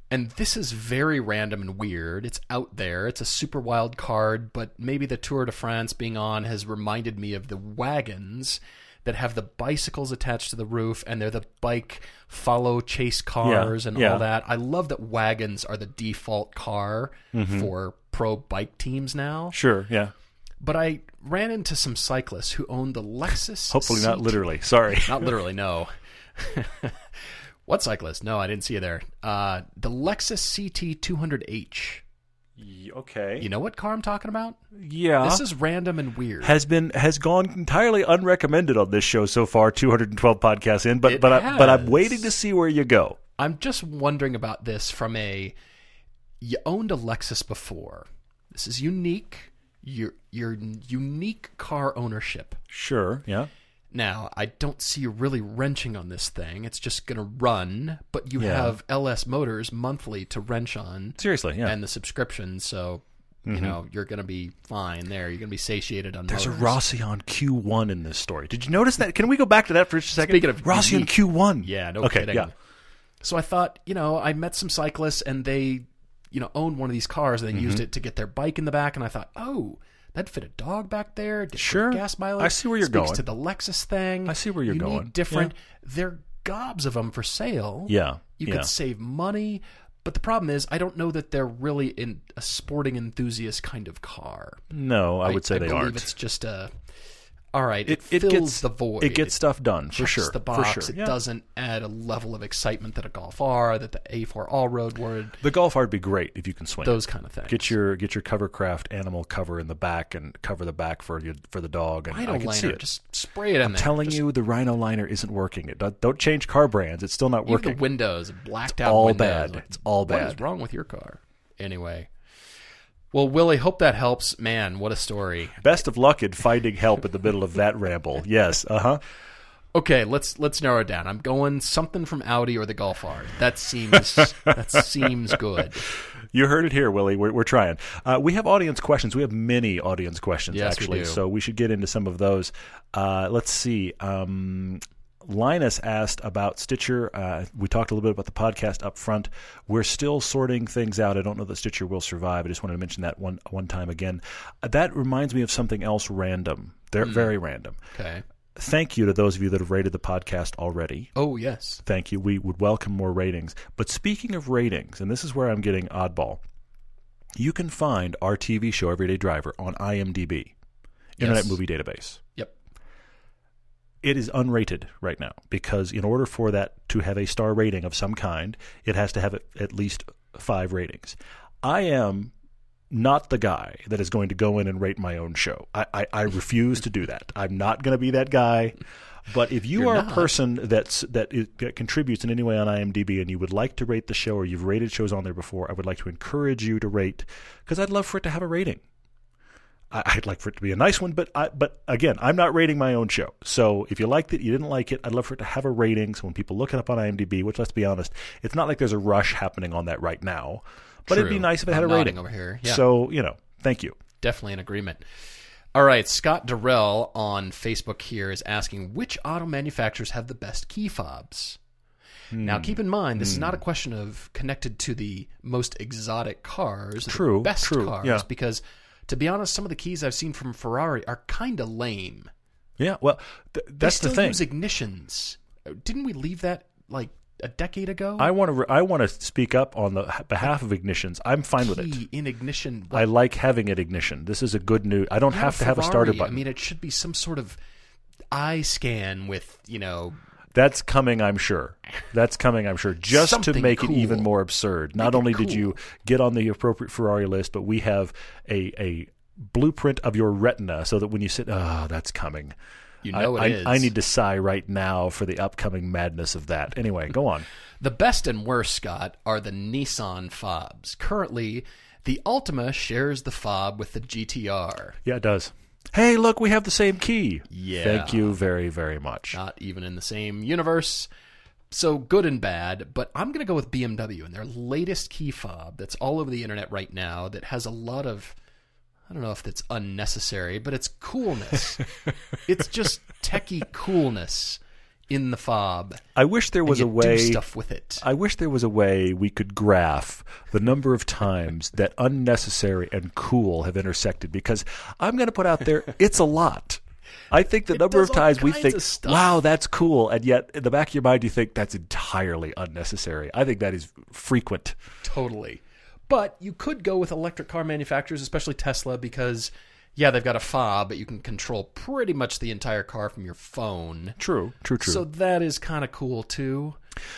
And this is very random and weird. It's out there. It's a super wild card, but maybe the Tour de France being on has reminded me of the wagons that have the bicycles attached to the roof, and they're the bike chase cars and all that. I love that wagons are the default car for pro bike teams now. Sure, yeah. But I ran into some cyclists who owned the Lexus. Hopefully not literally. Sorry. Not literally, no. What cyclist? No, I didn't see you there. The Lexus CT200H. Okay. You know what car I'm talking about? Yeah. This is random and weird. Has gone entirely unrecommended on this show so far, 212 podcasts in, but I'm waiting to see where you go. I'm just wondering about this from you owned a Lexus before. This is unique. Your unique car ownership. Sure, yeah. Now, I don't see you really wrenching on this thing. It's just going to run, but you have LS Motors monthly to wrench on. Seriously, yeah. And the subscription, so you're going to be fine there. You're going to be satiated on There's motors. A Rossion Q1 in this story. Did you notice that? Can we go back to that for just a second? Speaking of Rossion Q1. Yeah, no kidding. Yeah. So I thought, I met some cyclists, and they owned one of these cars and they used it to get their bike in the back. And I thought, oh, that'd fit a dog back there. Sure. Gas mileage. I see where you're going. To the Lexus thing. I see where you're going. Different. Yeah. There are gobs of them for sale. Yeah. You could save money. But the problem is, I don't know that they're really in a sporting enthusiast kind of car. No, I would say they aren't. I believe it's just a... All right, it fills the void. It gets stuff done, for sure. It checks the box. For sure. Yeah. It doesn't add a level of excitement that a Golf R, that the A4 all-road would. The Golf R would be great if you can swing. Those kind of things. Get your Covercraft animal cover in the back and cover the back for the dog. And Rhino Liner, just spray it in there. I'm telling you, the Rhino Liner isn't working. Don't change car brands. It's still not working. Even the windows, blacked out windows. Bad. It's all bad. What is wrong with your car? Anyway... Well, Willie, hope that helps. Man, what a story. Best of luck in finding help in the middle of that ramble. Yes, Okay, let's narrow it down. I'm going something from Audi or the Golf R. That seems good. You heard it here, Willie. We're trying. We have audience questions. We have many audience questions, actually. We do. So we should get into some of those. Let's see. Linus asked about Stitcher. We talked a little bit about the podcast up front. We're still sorting things out. I don't know that Stitcher will survive. I just wanted to mention that one time again. That reminds me of something else random. They're very random. Okay. Thank you to those of you that have rated the podcast already. Oh, yes. Thank you. We would welcome more ratings. But speaking of ratings, and this is where I'm getting oddball, you can find our TV show, Everyday Driver, on IMDb, Internet Movie Database. Yep. It is unrated right now because in order for that to have a star rating of some kind, it has to have at least 5 ratings. I am not the guy that is going to go in and rate my own show. I refuse to do that. I'm not going to be that guy. But if you are a person that contributes in any way on IMDb and you would like to rate the show or you've rated shows on there before, I would like to encourage you to rate because I'd love for it to have a rating. I'd like for it to be a nice one, but again, I'm not rating my own show. So if you liked it, you didn't like it, I'd love for it to have a rating. So when people look it up on IMDb, which let's be honest, it's not like there's a rush happening on that right now. But True. It'd be nice if it had a rating over here. Yeah. So thank you. Definitely in agreement. All right, Scott Durrell on Facebook here is asking which auto manufacturers have the best key fobs. Now, keep in mind, this is not a question of connected to the most exotic cars, the best cars, because. To be honest, some of the keys I've seen from Ferrari are kind of lame. Yeah, well, that's the thing. They still use ignitions. Didn't we leave that like a decade ago? I want to speak up on the behalf of ignitions. I'm fine with it. In ignition, I like having it ignition. This is a good news. I don't have to have a starter button. I mean, it should be some sort of eye scan with, you know. That's coming, I'm sure. Just something to make cool. It even more absurd. Not only cool. Did you get on the appropriate Ferrari list, but we have a blueprint of your retina so that when you sit, oh, that's coming. You know it is. I need to sigh right now for the upcoming madness of that. Anyway, go on. The best and worst, Scott, are the Nissan fobs. Currently, the Altima shares the fob with the GTR. Yeah, it does. Hey, look, we have the same key. Yeah. Thank you very, very much. Not even in the same universe. So good and bad, but I'm going to go with BMW and their latest key fob that's all over the internet right now that has a lot of, I don't know if that's unnecessary, but it's coolness. It's just techie coolness in the fob. I wish there was a way do stuff with it. I wish there was a way we could graph the number of times that unnecessary and cool have intersected, because I'm going to put out there, it's a lot. I think the number of times we think, wow, that's cool, and yet in the back of your mind you think that's entirely unnecessary. I think that is frequent. Totally. But you could go with electric car manufacturers, especially Tesla, because, yeah, they've got a fob, but you can control pretty much the entire car from your phone. True. So that is kind of cool, too.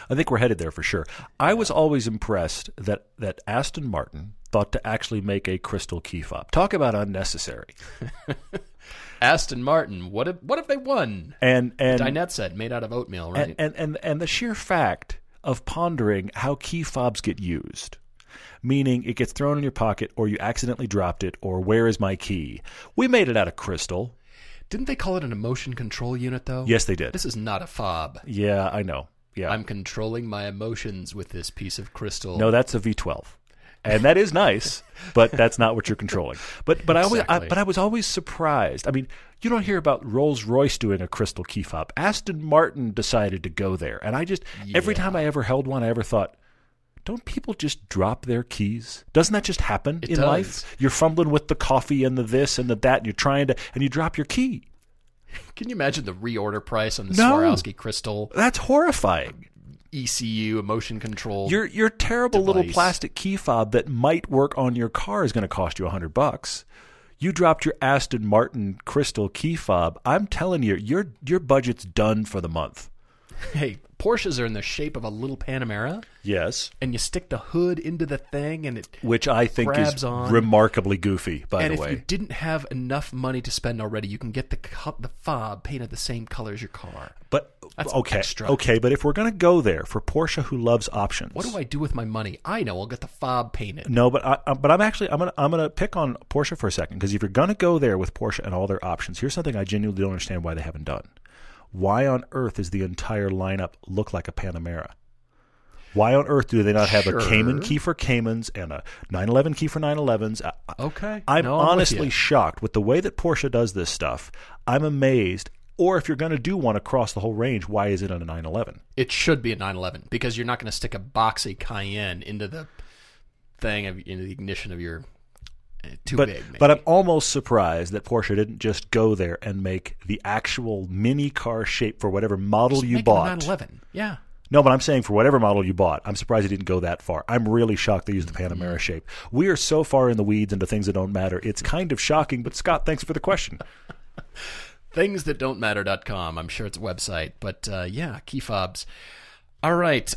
I think we're headed there for sure. I was always impressed that Aston Martin thought to actually make a crystal key fob. Talk about unnecessary. Aston Martin, what if they won? And dinette set made out of oatmeal, right? And the sheer fact of pondering how key fobs get used. Meaning it gets thrown in your pocket, or you accidentally dropped it, or where is my key? We made it out of crystal. Didn't they call it an emotion control unit, though? Yes, they did. This is not a fob. Yeah, I know. Yeah, I'm controlling my emotions with this piece of crystal. No, that's a V12. And that is nice, but that's not what you're controlling. But exactly. I was always surprised. I mean, you don't hear about Rolls-Royce doing a crystal key fob. Aston Martin decided to go there. And I just, every time I ever held one, I ever thought, don't people just drop their keys? Doesn't that just happen in life? You're fumbling with the coffee and the this and the that, and you're trying to, and you drop your key. Can you imagine the reorder price on the Swarovski crystal? That's horrifying. ECU, emotion control. Your terrible device. Little plastic key fob that might work on your car is going to cost you $100. You dropped your Aston Martin crystal key fob. I'm telling you, your budget's done for the month. Hey, Porsches are in the shape of a little Panamera. Yes. And you stick the hood into the thing and it which I think is on. Remarkably goofy, by and the way. And if you didn't have enough money to spend already, you can get the fob painted the same color as your car. But that's extra. Okay, but if we're going to go there for Porsche who loves options. What do I do with my money? I know, I'll get the fob painted. No, but I'm going to pick on Porsche for a second, because if you're going to go there with Porsche and all their options, here's something I genuinely don't understand why they haven't done. Why on earth is the entire lineup look like a Panamera? Why on earth do they not have a Cayman key for Caymans and a 911 key for 911s? Okay. I'm honestly shocked with the way that Porsche does this stuff. I'm amazed. Or if you're going to do one across the whole range, why is it on a 911? It should be a 911, because you're not going to stick a boxy Cayenne into the thing, into the ignition of your... Too big, maybe. But I'm almost surprised that Porsche didn't just go there and make the actual mini car shape for whatever model you bought. 911, yeah. No, but I'm saying for whatever model you bought, I'm surprised it didn't go that far. I'm really shocked they used the Panamera shape. We are so far in the weeds into things that don't matter. It's kind of shocking, but Scott, thanks for the question. Thingsthatdon'tmatter.com. I'm sure it's a website, but yeah, key fobs. All right.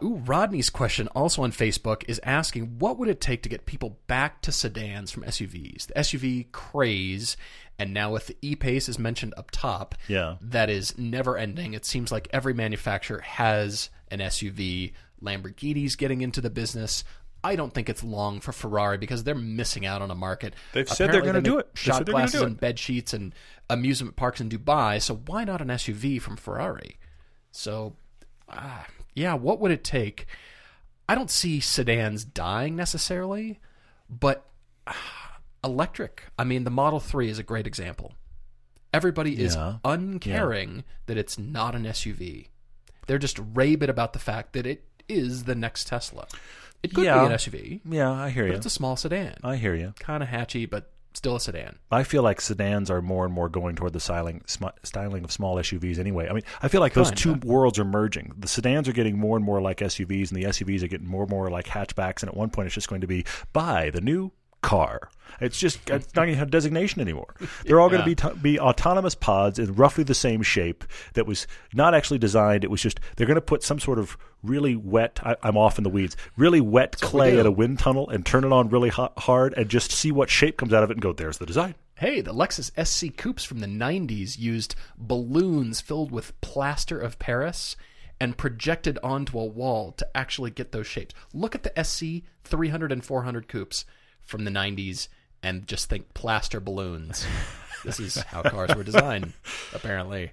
Rodney's question, also on Facebook, is asking, what would it take to get people back to sedans from SUVs? The SUV craze, and now with the E-Pace is mentioned up top, that is never-ending. It seems like every manufacturer has an SUV. Lamborghini's getting into the business. I don't think it's long for Ferrari, because they're missing out on a market. They've said they're going to do it. Shot glasses and bed sheets and amusement parks in Dubai, so why not an SUV from Ferrari? So... yeah, what would it take? I don't see sedans dying necessarily, but electric. I mean, the Model 3 is a great example. Everybody is uncaring that it's not an SUV. They're just rabid about the fact that it is the next Tesla. It could be an SUV. Yeah, I hear you. But it's a small sedan. I hear you. Kind of hatchy, but still a sedan. I feel like sedans are more and more going toward the styling of small SUVs anyway. I mean, I feel like those two worlds are merging. The sedans are getting more and more like SUVs, and the SUVs are getting more and more like hatchbacks. And at one point, it's just going to be, buy the new car. It's just, it's not going to have designation anymore. They're all going to be autonomous pods in roughly the same shape that was not actually designed. It was just, they're going to put some sort of really wet, I'm off in the weeds, really wet clay at a wind tunnel and turn it on really hard and just see what shape comes out of it and go, there's the design. Hey, the Lexus SC coupes from the 90s used balloons filled with plaster of Paris and projected onto a wall to actually get those shapes. Look at the SC 300 and 400 coupes from the 90s and just think plaster balloons. This is how cars were designed, apparently.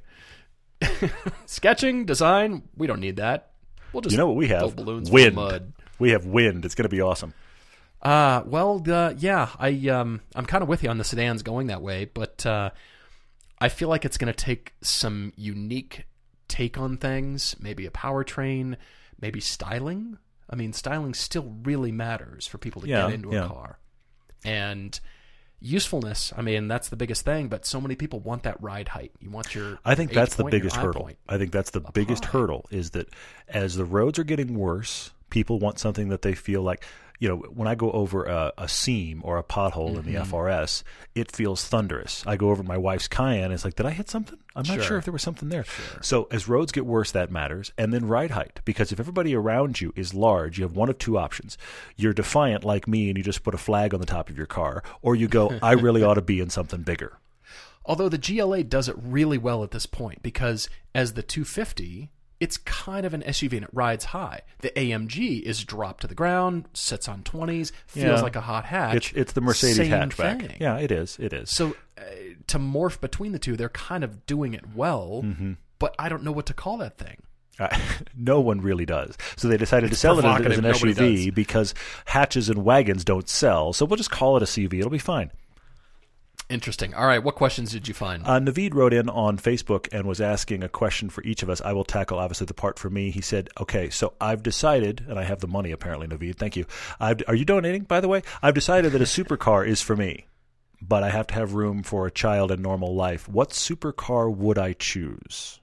Sketching, design, we don't need that. We'll just, you know what we have? Balloons with mud. We have wind. It's going to be awesome. I'm kind of with you on the sedans going that way, but I feel like it's going to take some unique take on things, maybe a powertrain, maybe styling. I mean, styling still really matters for people to get into a car. And usefulness, I mean, that's the biggest thing, but so many people want that ride height. You want your I think that's the biggest hurdle is that as the roads are getting worse, people want something that they feel like, you know, when I go over a seam or a pothole in the FRS, it feels thunderous. I go over my wife's Cayenne, and it's like, did I hit something? I'm not sure if there was something there. Sure. So as roads get worse, that matters. And then ride height, because if everybody around you is large, you have one of two options. You're defiant like me, and you just put a flag on the top of your car, or you go, I really ought to be in something bigger. Although the GLA does it really well at this point, because as the 250... it's kind of an SUV and it rides high. The AMG is dropped to the ground, sits on 20s, feels like a hot hatch. It's the Mercedes hatchback. Thing. Yeah, it is. It is. So to morph between the two, they're kind of doing it well, but I don't know what to call that thing. No one really does. So they decided to sell it as an SUV because hatches and wagons don't sell. So we'll just call it a CV. It'll be fine. Interesting. All right. What questions did you find? Naveed wrote in on Facebook and was asking a question for each of us. I will tackle, obviously, the part for me. He said, okay, so I've decided, and I have the money apparently, Naveed. Thank you. Are you donating, by the way? I've decided that a supercar is for me, but I have to have room for a child and normal life. What supercar would I choose?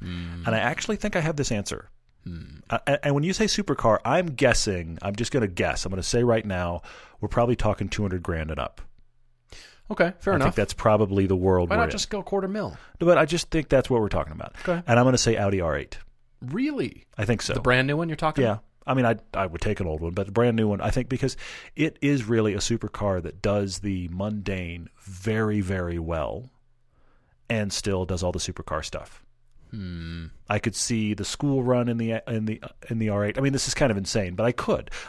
And I actually think I have this answer. And when you say supercar, I'm just going to guess. I'm going to say right now, we're probably talking $200,000 and up. Okay, fair enough. I think that's probably the world we're in. Why not just go $250,000? But I just think that's what we're talking about. Okay. And I'm going to say Audi R8. Really? I think so. The brand new one you're talking about? Yeah. I mean, I would take an old one, but the brand new one, I think, because it is really a supercar that does the mundane very, very well and still does all the supercar stuff. I could see the school run in the R8. I mean, this is kind of insane, but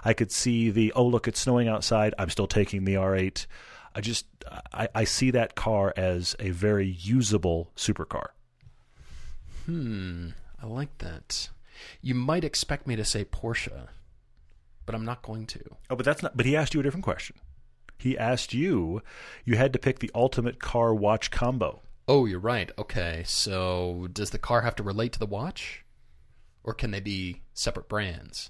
I could see the, oh, look, it's snowing outside. I'm still taking the R8. I see that car as a very usable supercar. I like that. You might expect me to say Porsche, but I'm not going to. Oh, but that's not. But he asked you a different question. He asked you had to pick the ultimate car-watch combo. Oh, you're right. Okay, so does the car have to relate to the watch, or can they be separate brands?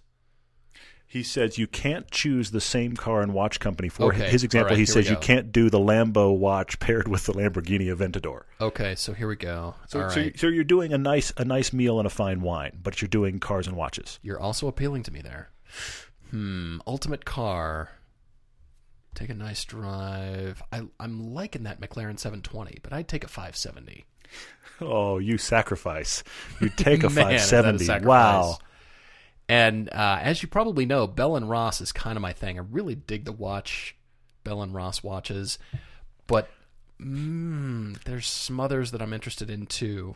He says you can't choose the same car and watch company for his example. Right, he says you can't do the Lambo watch paired with the Lamborghini Aventador. Okay, so here we go. So you're doing a nice meal and a fine wine, but you're doing cars and watches. You're also appealing to me there. Ultimate car. Take a nice drive. I'm liking that McLaren 720, but I'd take a 570. Oh, you sacrifice. You take a 570. Is that a sacrifice? Wow. And as you probably know, Bell and Ross is kind of my thing. I really dig the watch, Bell and Ross watches. But there's some others that I'm interested in too.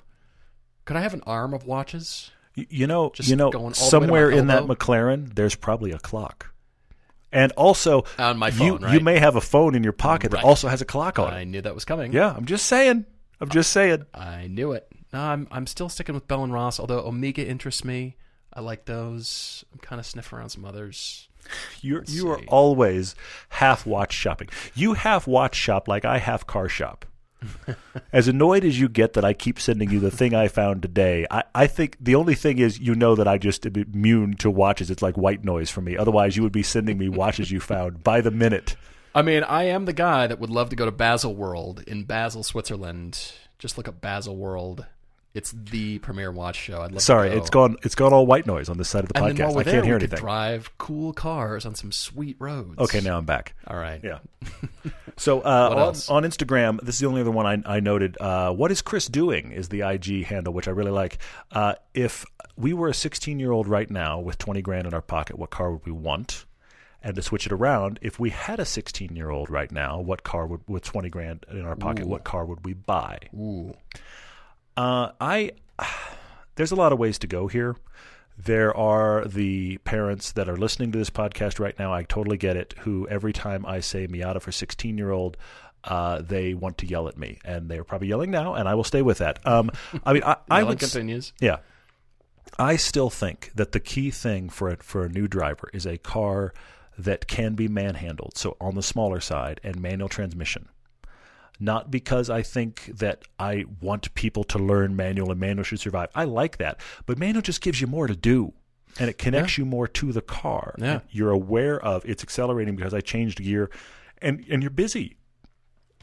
Could I have an arm of watches? You know, somewhere in that McLaren, there's probably a clock. And also, on my phone, you may have a phone in your pocket that also has a clock on it. I knew that was coming. Yeah, I'm just saying. I knew it. No, I'm still sticking with Bell and Ross, although Omega interests me. I like those. I'm kind of sniffing around some others. You are always half watch shopping. You half watch shop like I half car shop. As annoyed as you get that I keep sending you the thing I found today, I think the only thing is you know that I just am immune to watches. It's like white noise for me. Otherwise, you would be sending me watches you found by the minute. I mean, I am the guy that would love to go to Baselworld in Basel, Switzerland. Just look up Baselworld. It's the premier watch show. I'd love to go. It's got all white noise on this side of the podcast. Then while we're there, I can't hear anything. Could drive cool cars on some sweet roads. Okay, now I'm back. All right. Yeah. So on Instagram, this is the only other one I noted. What is Chris doing is the IG handle, which I really like. If we were a 16-year-old right now with $20,000 in our pocket, what car would we want? And to switch it around, if we had a 16-year-old right now, what car would, with $20,000 in our pocket, what car would we buy? Ooh. There's a lot of ways to go here. There are the parents that are listening to this podcast right now, I totally get it, who every time I say Miata for 16-year-old, they want to yell at me. And they're probably yelling now, and I will stay with that. I mean, yeah. I still think that the key thing for a new driver is a car that can be manhandled, so on the smaller side, and manual transmission. Not because I think that I want people to learn manual and manual should survive. I like that. But manual just gives you more to do, and it connects you more to the car. Yeah. You're aware of it's accelerating because I changed gear, and you're busy.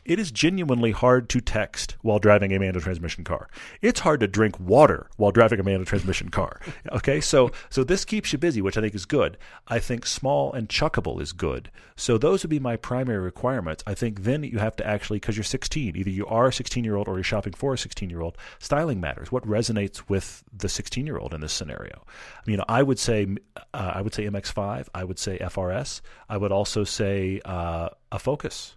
It is genuinely hard to text while driving a manual transmission car. It's hard to drink water while driving a manual transmission car. Okay, so this keeps you busy, which I think is good. I think small and chuckable is good. So those would be my primary requirements. I think then you have to actually, because you're 16, either you are a 16-year-old or you're shopping for a 16-year-old, styling matters. What resonates with the 16-year-old in this scenario? You know, I would say MX-5. I would say FRS. I would also say a Focus.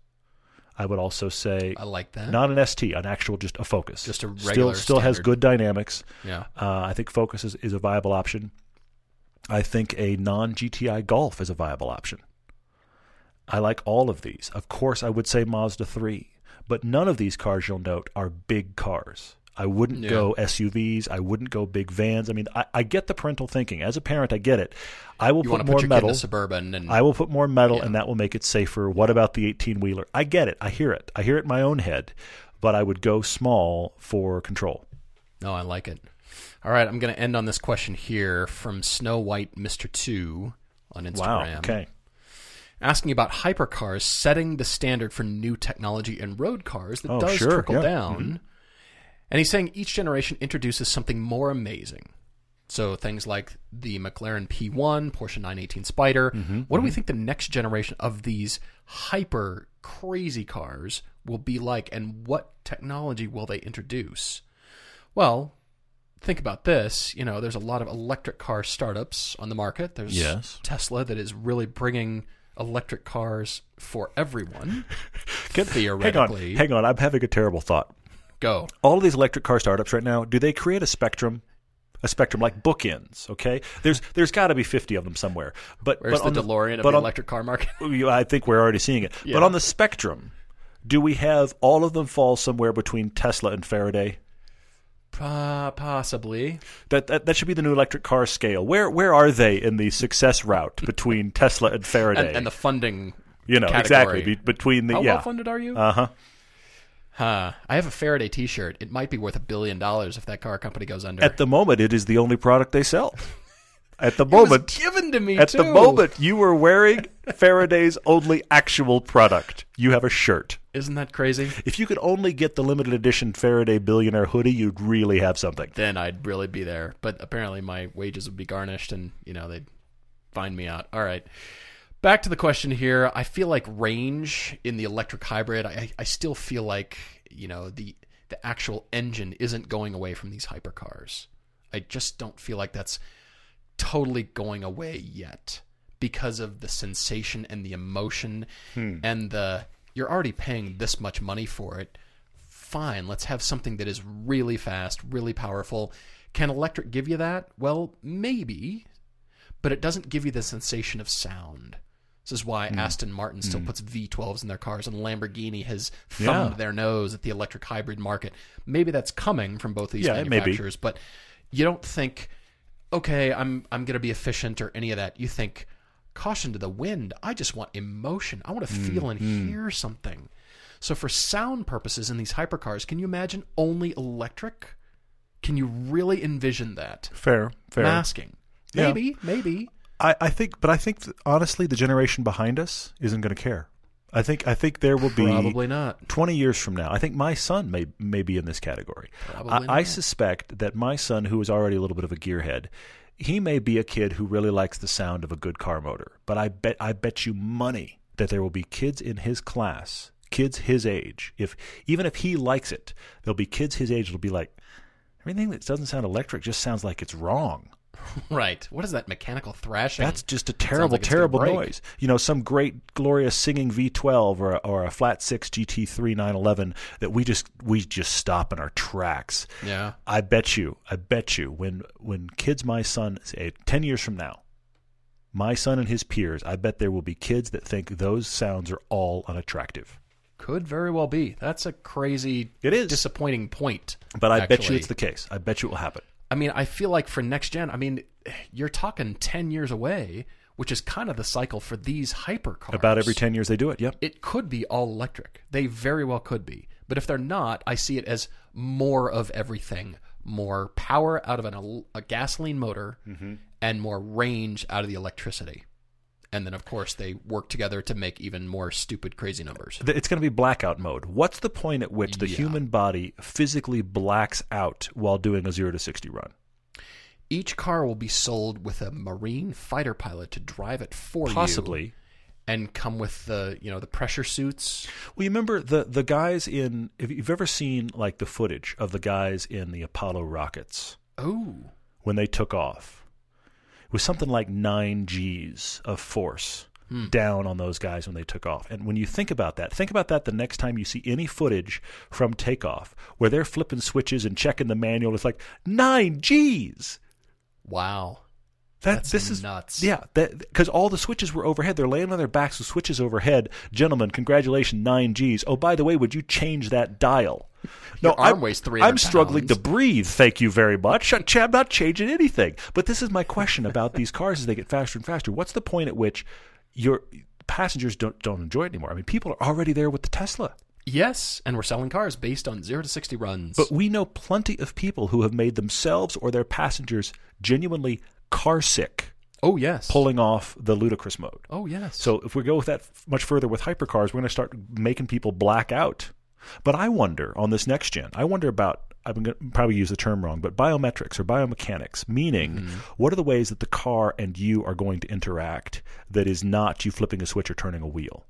I would also say I like that. Not an ST, an actual just a Focus. Just a regular still standard. Has good dynamics. Yeah. I think Focus is a viable option. I think a non-GTI Golf is a viable option. I like all of these. Of course, I would say Mazda 3, but none of these cars, you'll note, are big cars. I wouldn't go SUVs. I wouldn't go big vans. I mean, I get the parental thinking. As a parent, I get it. I will put more metal. In a Suburban I will put more metal, and that will make it safer. What about the 18-wheeler? I get it. I hear it. I hear it in my own head. But I would go small for control. No, I like it. All right, I'm going to end on this question here from Snow White Mr. 2 on Instagram. Wow, okay. Asking about hypercars setting the standard for new technology in road cars that trickle down. Mm-hmm. And he's saying each generation introduces something more amazing. So things like the McLaren P1, Porsche 918 Spyder. Mm-hmm, what do we think the next generation of these hyper crazy cars will be like, and what technology will they introduce? Well, think about this. You know, there's a lot of electric car startups on the market. There's Tesla that is really bringing electric cars for everyone, theoretically. Hang on. I'm having a terrible thought. Go. All of these electric car startups right now, do they create a spectrum like bookends? Okay, there's got to be 50 of them somewhere. But the DeLorean of the electric car market? I think we're already seeing it. Yeah. But on the spectrum, do we have all of them fall somewhere between Tesla and Faraday? Possibly. That should be the new electric car scale. Where are they in the success route between Tesla and Faraday and the funding? You know category. Exactly between the how well funded are you? Uh huh. Huh. I have a Faraday T-shirt. It might be worth $1 billion if that car company goes under. At the moment, it is the only product they sell. At the moment, it was given to me. At the moment, you were wearing Faraday's only actual product. You have a shirt. Isn't that crazy? If you could only get the limited edition Faraday billionaire hoodie, you'd really have something. Then I'd really be there. But apparently, my wages would be garnished, and they'd find me out. All right. Back to the question here. I feel like range in the electric hybrid, I still feel like, the actual engine isn't going away from these hypercars. I just don't feel like that's totally going away yet because of the sensation and the emotion and you're already paying this much money for it. Fine, let's have something that is really fast, really powerful. Can electric give you that? Well, maybe, but it doesn't give you the sensation of sound. This is why Aston Martin still puts V12s in their cars, and Lamborghini has thumbed their nose at the electric hybrid market. Maybe that's coming from both these manufacturers, but you don't think, okay, I'm going to be efficient or any of that. You think, caution to the wind. I just want emotion. I want to feel and hear something. So for sound purposes in these hypercars, can you imagine only electric? Can you really envision that? Fair. Masking. Maybe. I think, honestly, the generation behind us isn't going to care. I think there will be probably not 20 years from now. I think my son may be in this category. I suspect that my son, who is already a little bit of a gearhead, he may be a kid who really likes the sound of a good car motor. But I bet you money that there will be kids in his class, kids his age. Even if he likes it, there'll be kids his age that'll be like, everything that doesn't sound electric just sounds like it's wrong. Right. What is that mechanical thrashing? That's just a terrible, like terrible noise. You know, some great, glorious singing V12 or a flat six GT3 911 that we just stop in our tracks. Yeah. I bet you when kids my son, say 10 years from now, my son and his peers, I bet there will be kids that think those sounds are all unattractive. Could very well be. That's a crazy, disappointing point. But I bet you it's the case. I bet you it will happen. I mean, I feel like for next gen, I mean, you're talking 10 years away, which is kind of the cycle for these hypercars. About every 10 years they do it, yep. It could be all electric. They very well could be. But if they're not, I see it as more of everything. More power out of a gasoline motor, mm-hmm. and more range out of the electricity. And then, of course, they work together to make even more stupid, crazy numbers. It's going to be blackout mode. What's the point at which the human body physically blacks out while doing a 0 to 60 run? Each car will be sold with a Marine fighter pilot to drive it for you. Possibly. And come with the pressure suits. Well, you remember the guys in... If you've ever seen, like, the footage of the guys in the Apollo rockets. Oh. When they took off. Was something like 9 Gs of force down on those guys when they took off. And when you think about that the next time you see any footage from takeoff where they're flipping switches and checking the manual. It's like 9 Gs. Wow. That's nuts. Yeah, because all the switches were overhead. They're laying on their backs with switches overhead. Gentlemen, congratulations, 9 Gs. Oh, by the way, would you change that dial? Your arm weighs 300 pounds. I'm struggling to breathe, thank you very much. I'm not changing anything. But this is my question about these cars as they get faster and faster. What's the point at which your passengers don't enjoy it anymore? I mean, people are already there with the Tesla. Yes, and we're selling cars based on 0 to 60 runs. But we know plenty of people who have made themselves or their passengers genuinely car sick. Oh, yes. Pulling off the ludicrous mode. Oh, yes. So if we go with that much further with hypercars, we're going to start making people black out. But I wonder, on this next gen, I'm going to probably use the term wrong, but biometrics or biomechanics, meaning what are the ways that the car and you are going to interact that is not you flipping a switch or turning a wheel?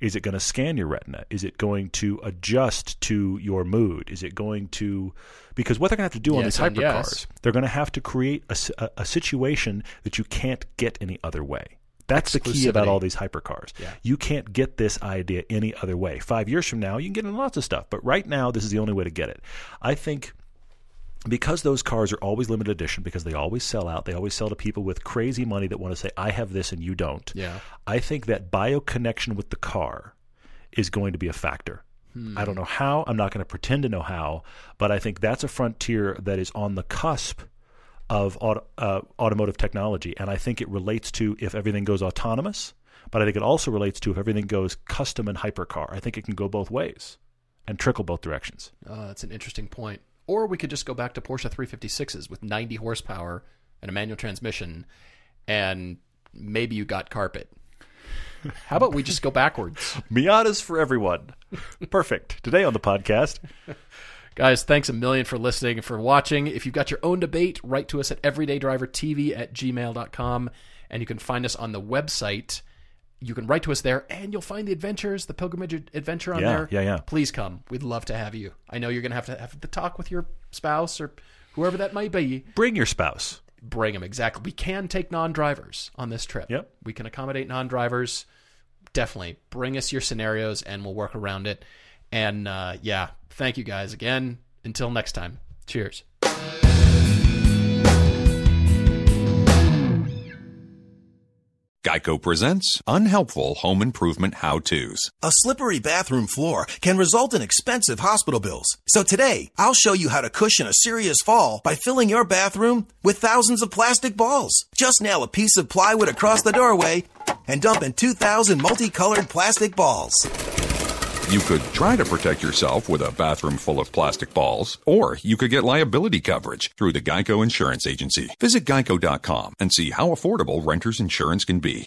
Is it going to scan your retina? Is it going to adjust to your mood? Is it going to... Because what they're going to have to do on these hypercars, they're going to have to create a situation that you can't get any other way. That's the key about all these hypercars. Yeah. You can't get this idea any other way. 5 years from now, you can get in lots of stuff. But right now, this is the only way to get it. I think because those cars are always limited edition, because they always sell out, they always sell to people with crazy money that want to say, I have this and you don't. Yeah. I think that bio connection with the car is going to be a factor. I don't know how. I'm not going to pretend to know how. But I think that's a frontier that is on the cusp of automotive technology, and I think it relates to if everything goes autonomous, but I think it also relates to if everything goes custom and hypercar. I think it can go both ways and trickle both directions. That's an interesting point. Or we could just go back to Porsche 356s with 90 horsepower and a manual transmission, and maybe you got carpet. How about we just go backwards? Miatas for everyone. Perfect. Today on the podcast... Guys, thanks a million for listening and for watching. If you've got your own debate, write to us at everydaydrivertv@gmail.com, and you can find us on the website. You can write to us there, and you'll find the pilgrimage adventure on there. Yeah. Please come. We'd love to have you. I know you're going to have the talk with your spouse or whoever that might be. Bring your spouse. Bring them, exactly. We can take non-drivers on this trip. Yep. We can accommodate non-drivers. Definitely. Bring us your scenarios, and we'll work around it. And, thank you guys again. Until next time. Cheers. Geico presents Unhelpful Home Improvement How-Tos. A slippery bathroom floor can result in expensive hospital bills. So today, I'll show you how to cushion a serious fall by filling your bathroom with thousands of plastic balls. Just nail a piece of plywood across the doorway and dump in 2,000 multicolored plastic balls. You could try to protect yourself with a bathroom full of plastic balls, or you could get liability coverage through the Geico Insurance Agency. Visit geico.com and see how affordable renter's insurance can be.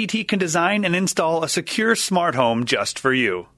can design and install a secure smart home just for you.